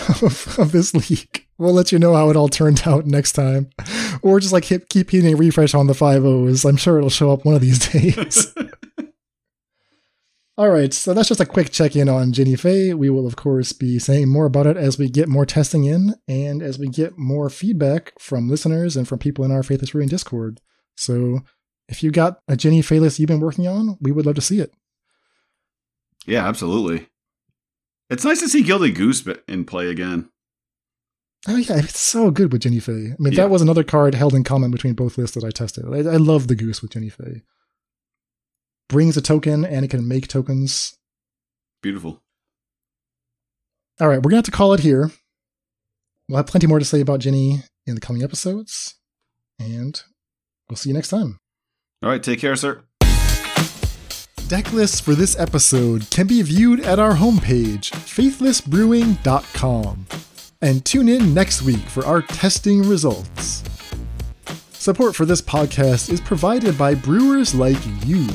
of this league. We'll let you know how it all turned out next time. Or just like keep hitting a refresh on the 5-0s. I'm sure it'll show up one of these days. All right, so that's just a quick check-in on Ginny Fay. We will, of course, be saying more about it as we get more testing in and as we get more feedback from listeners and from people in our Faithless Brewing Discord. So if you got a Ginny Fay list you've been working on, we would love to see it. Yeah, absolutely. It's nice to see Gilded Goose in play again. Oh, yeah, it's so good with Ginny Fay. I mean, yeah. That was another card held in common between both lists that I tested. I love the Goose with Ginny Fay. Brings a token, and it can make tokens. Beautiful. All right, we're going to have to call it here. We'll have plenty more to say about Ginny in the coming episodes, and we'll see you next time. All right, take care, sir. Deck lists for this episode can be viewed at our homepage, faithlessbrewing.com. And tune in next week for our testing results. Support for this podcast is provided by brewers like you.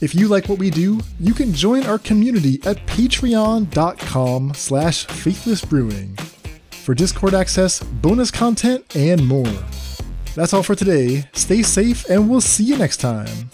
If you like what we do, you can join our community at patreon.com/faithlessbrewing for Discord access, bonus content, and more. That's all for today. Stay safe, and we'll see you next time.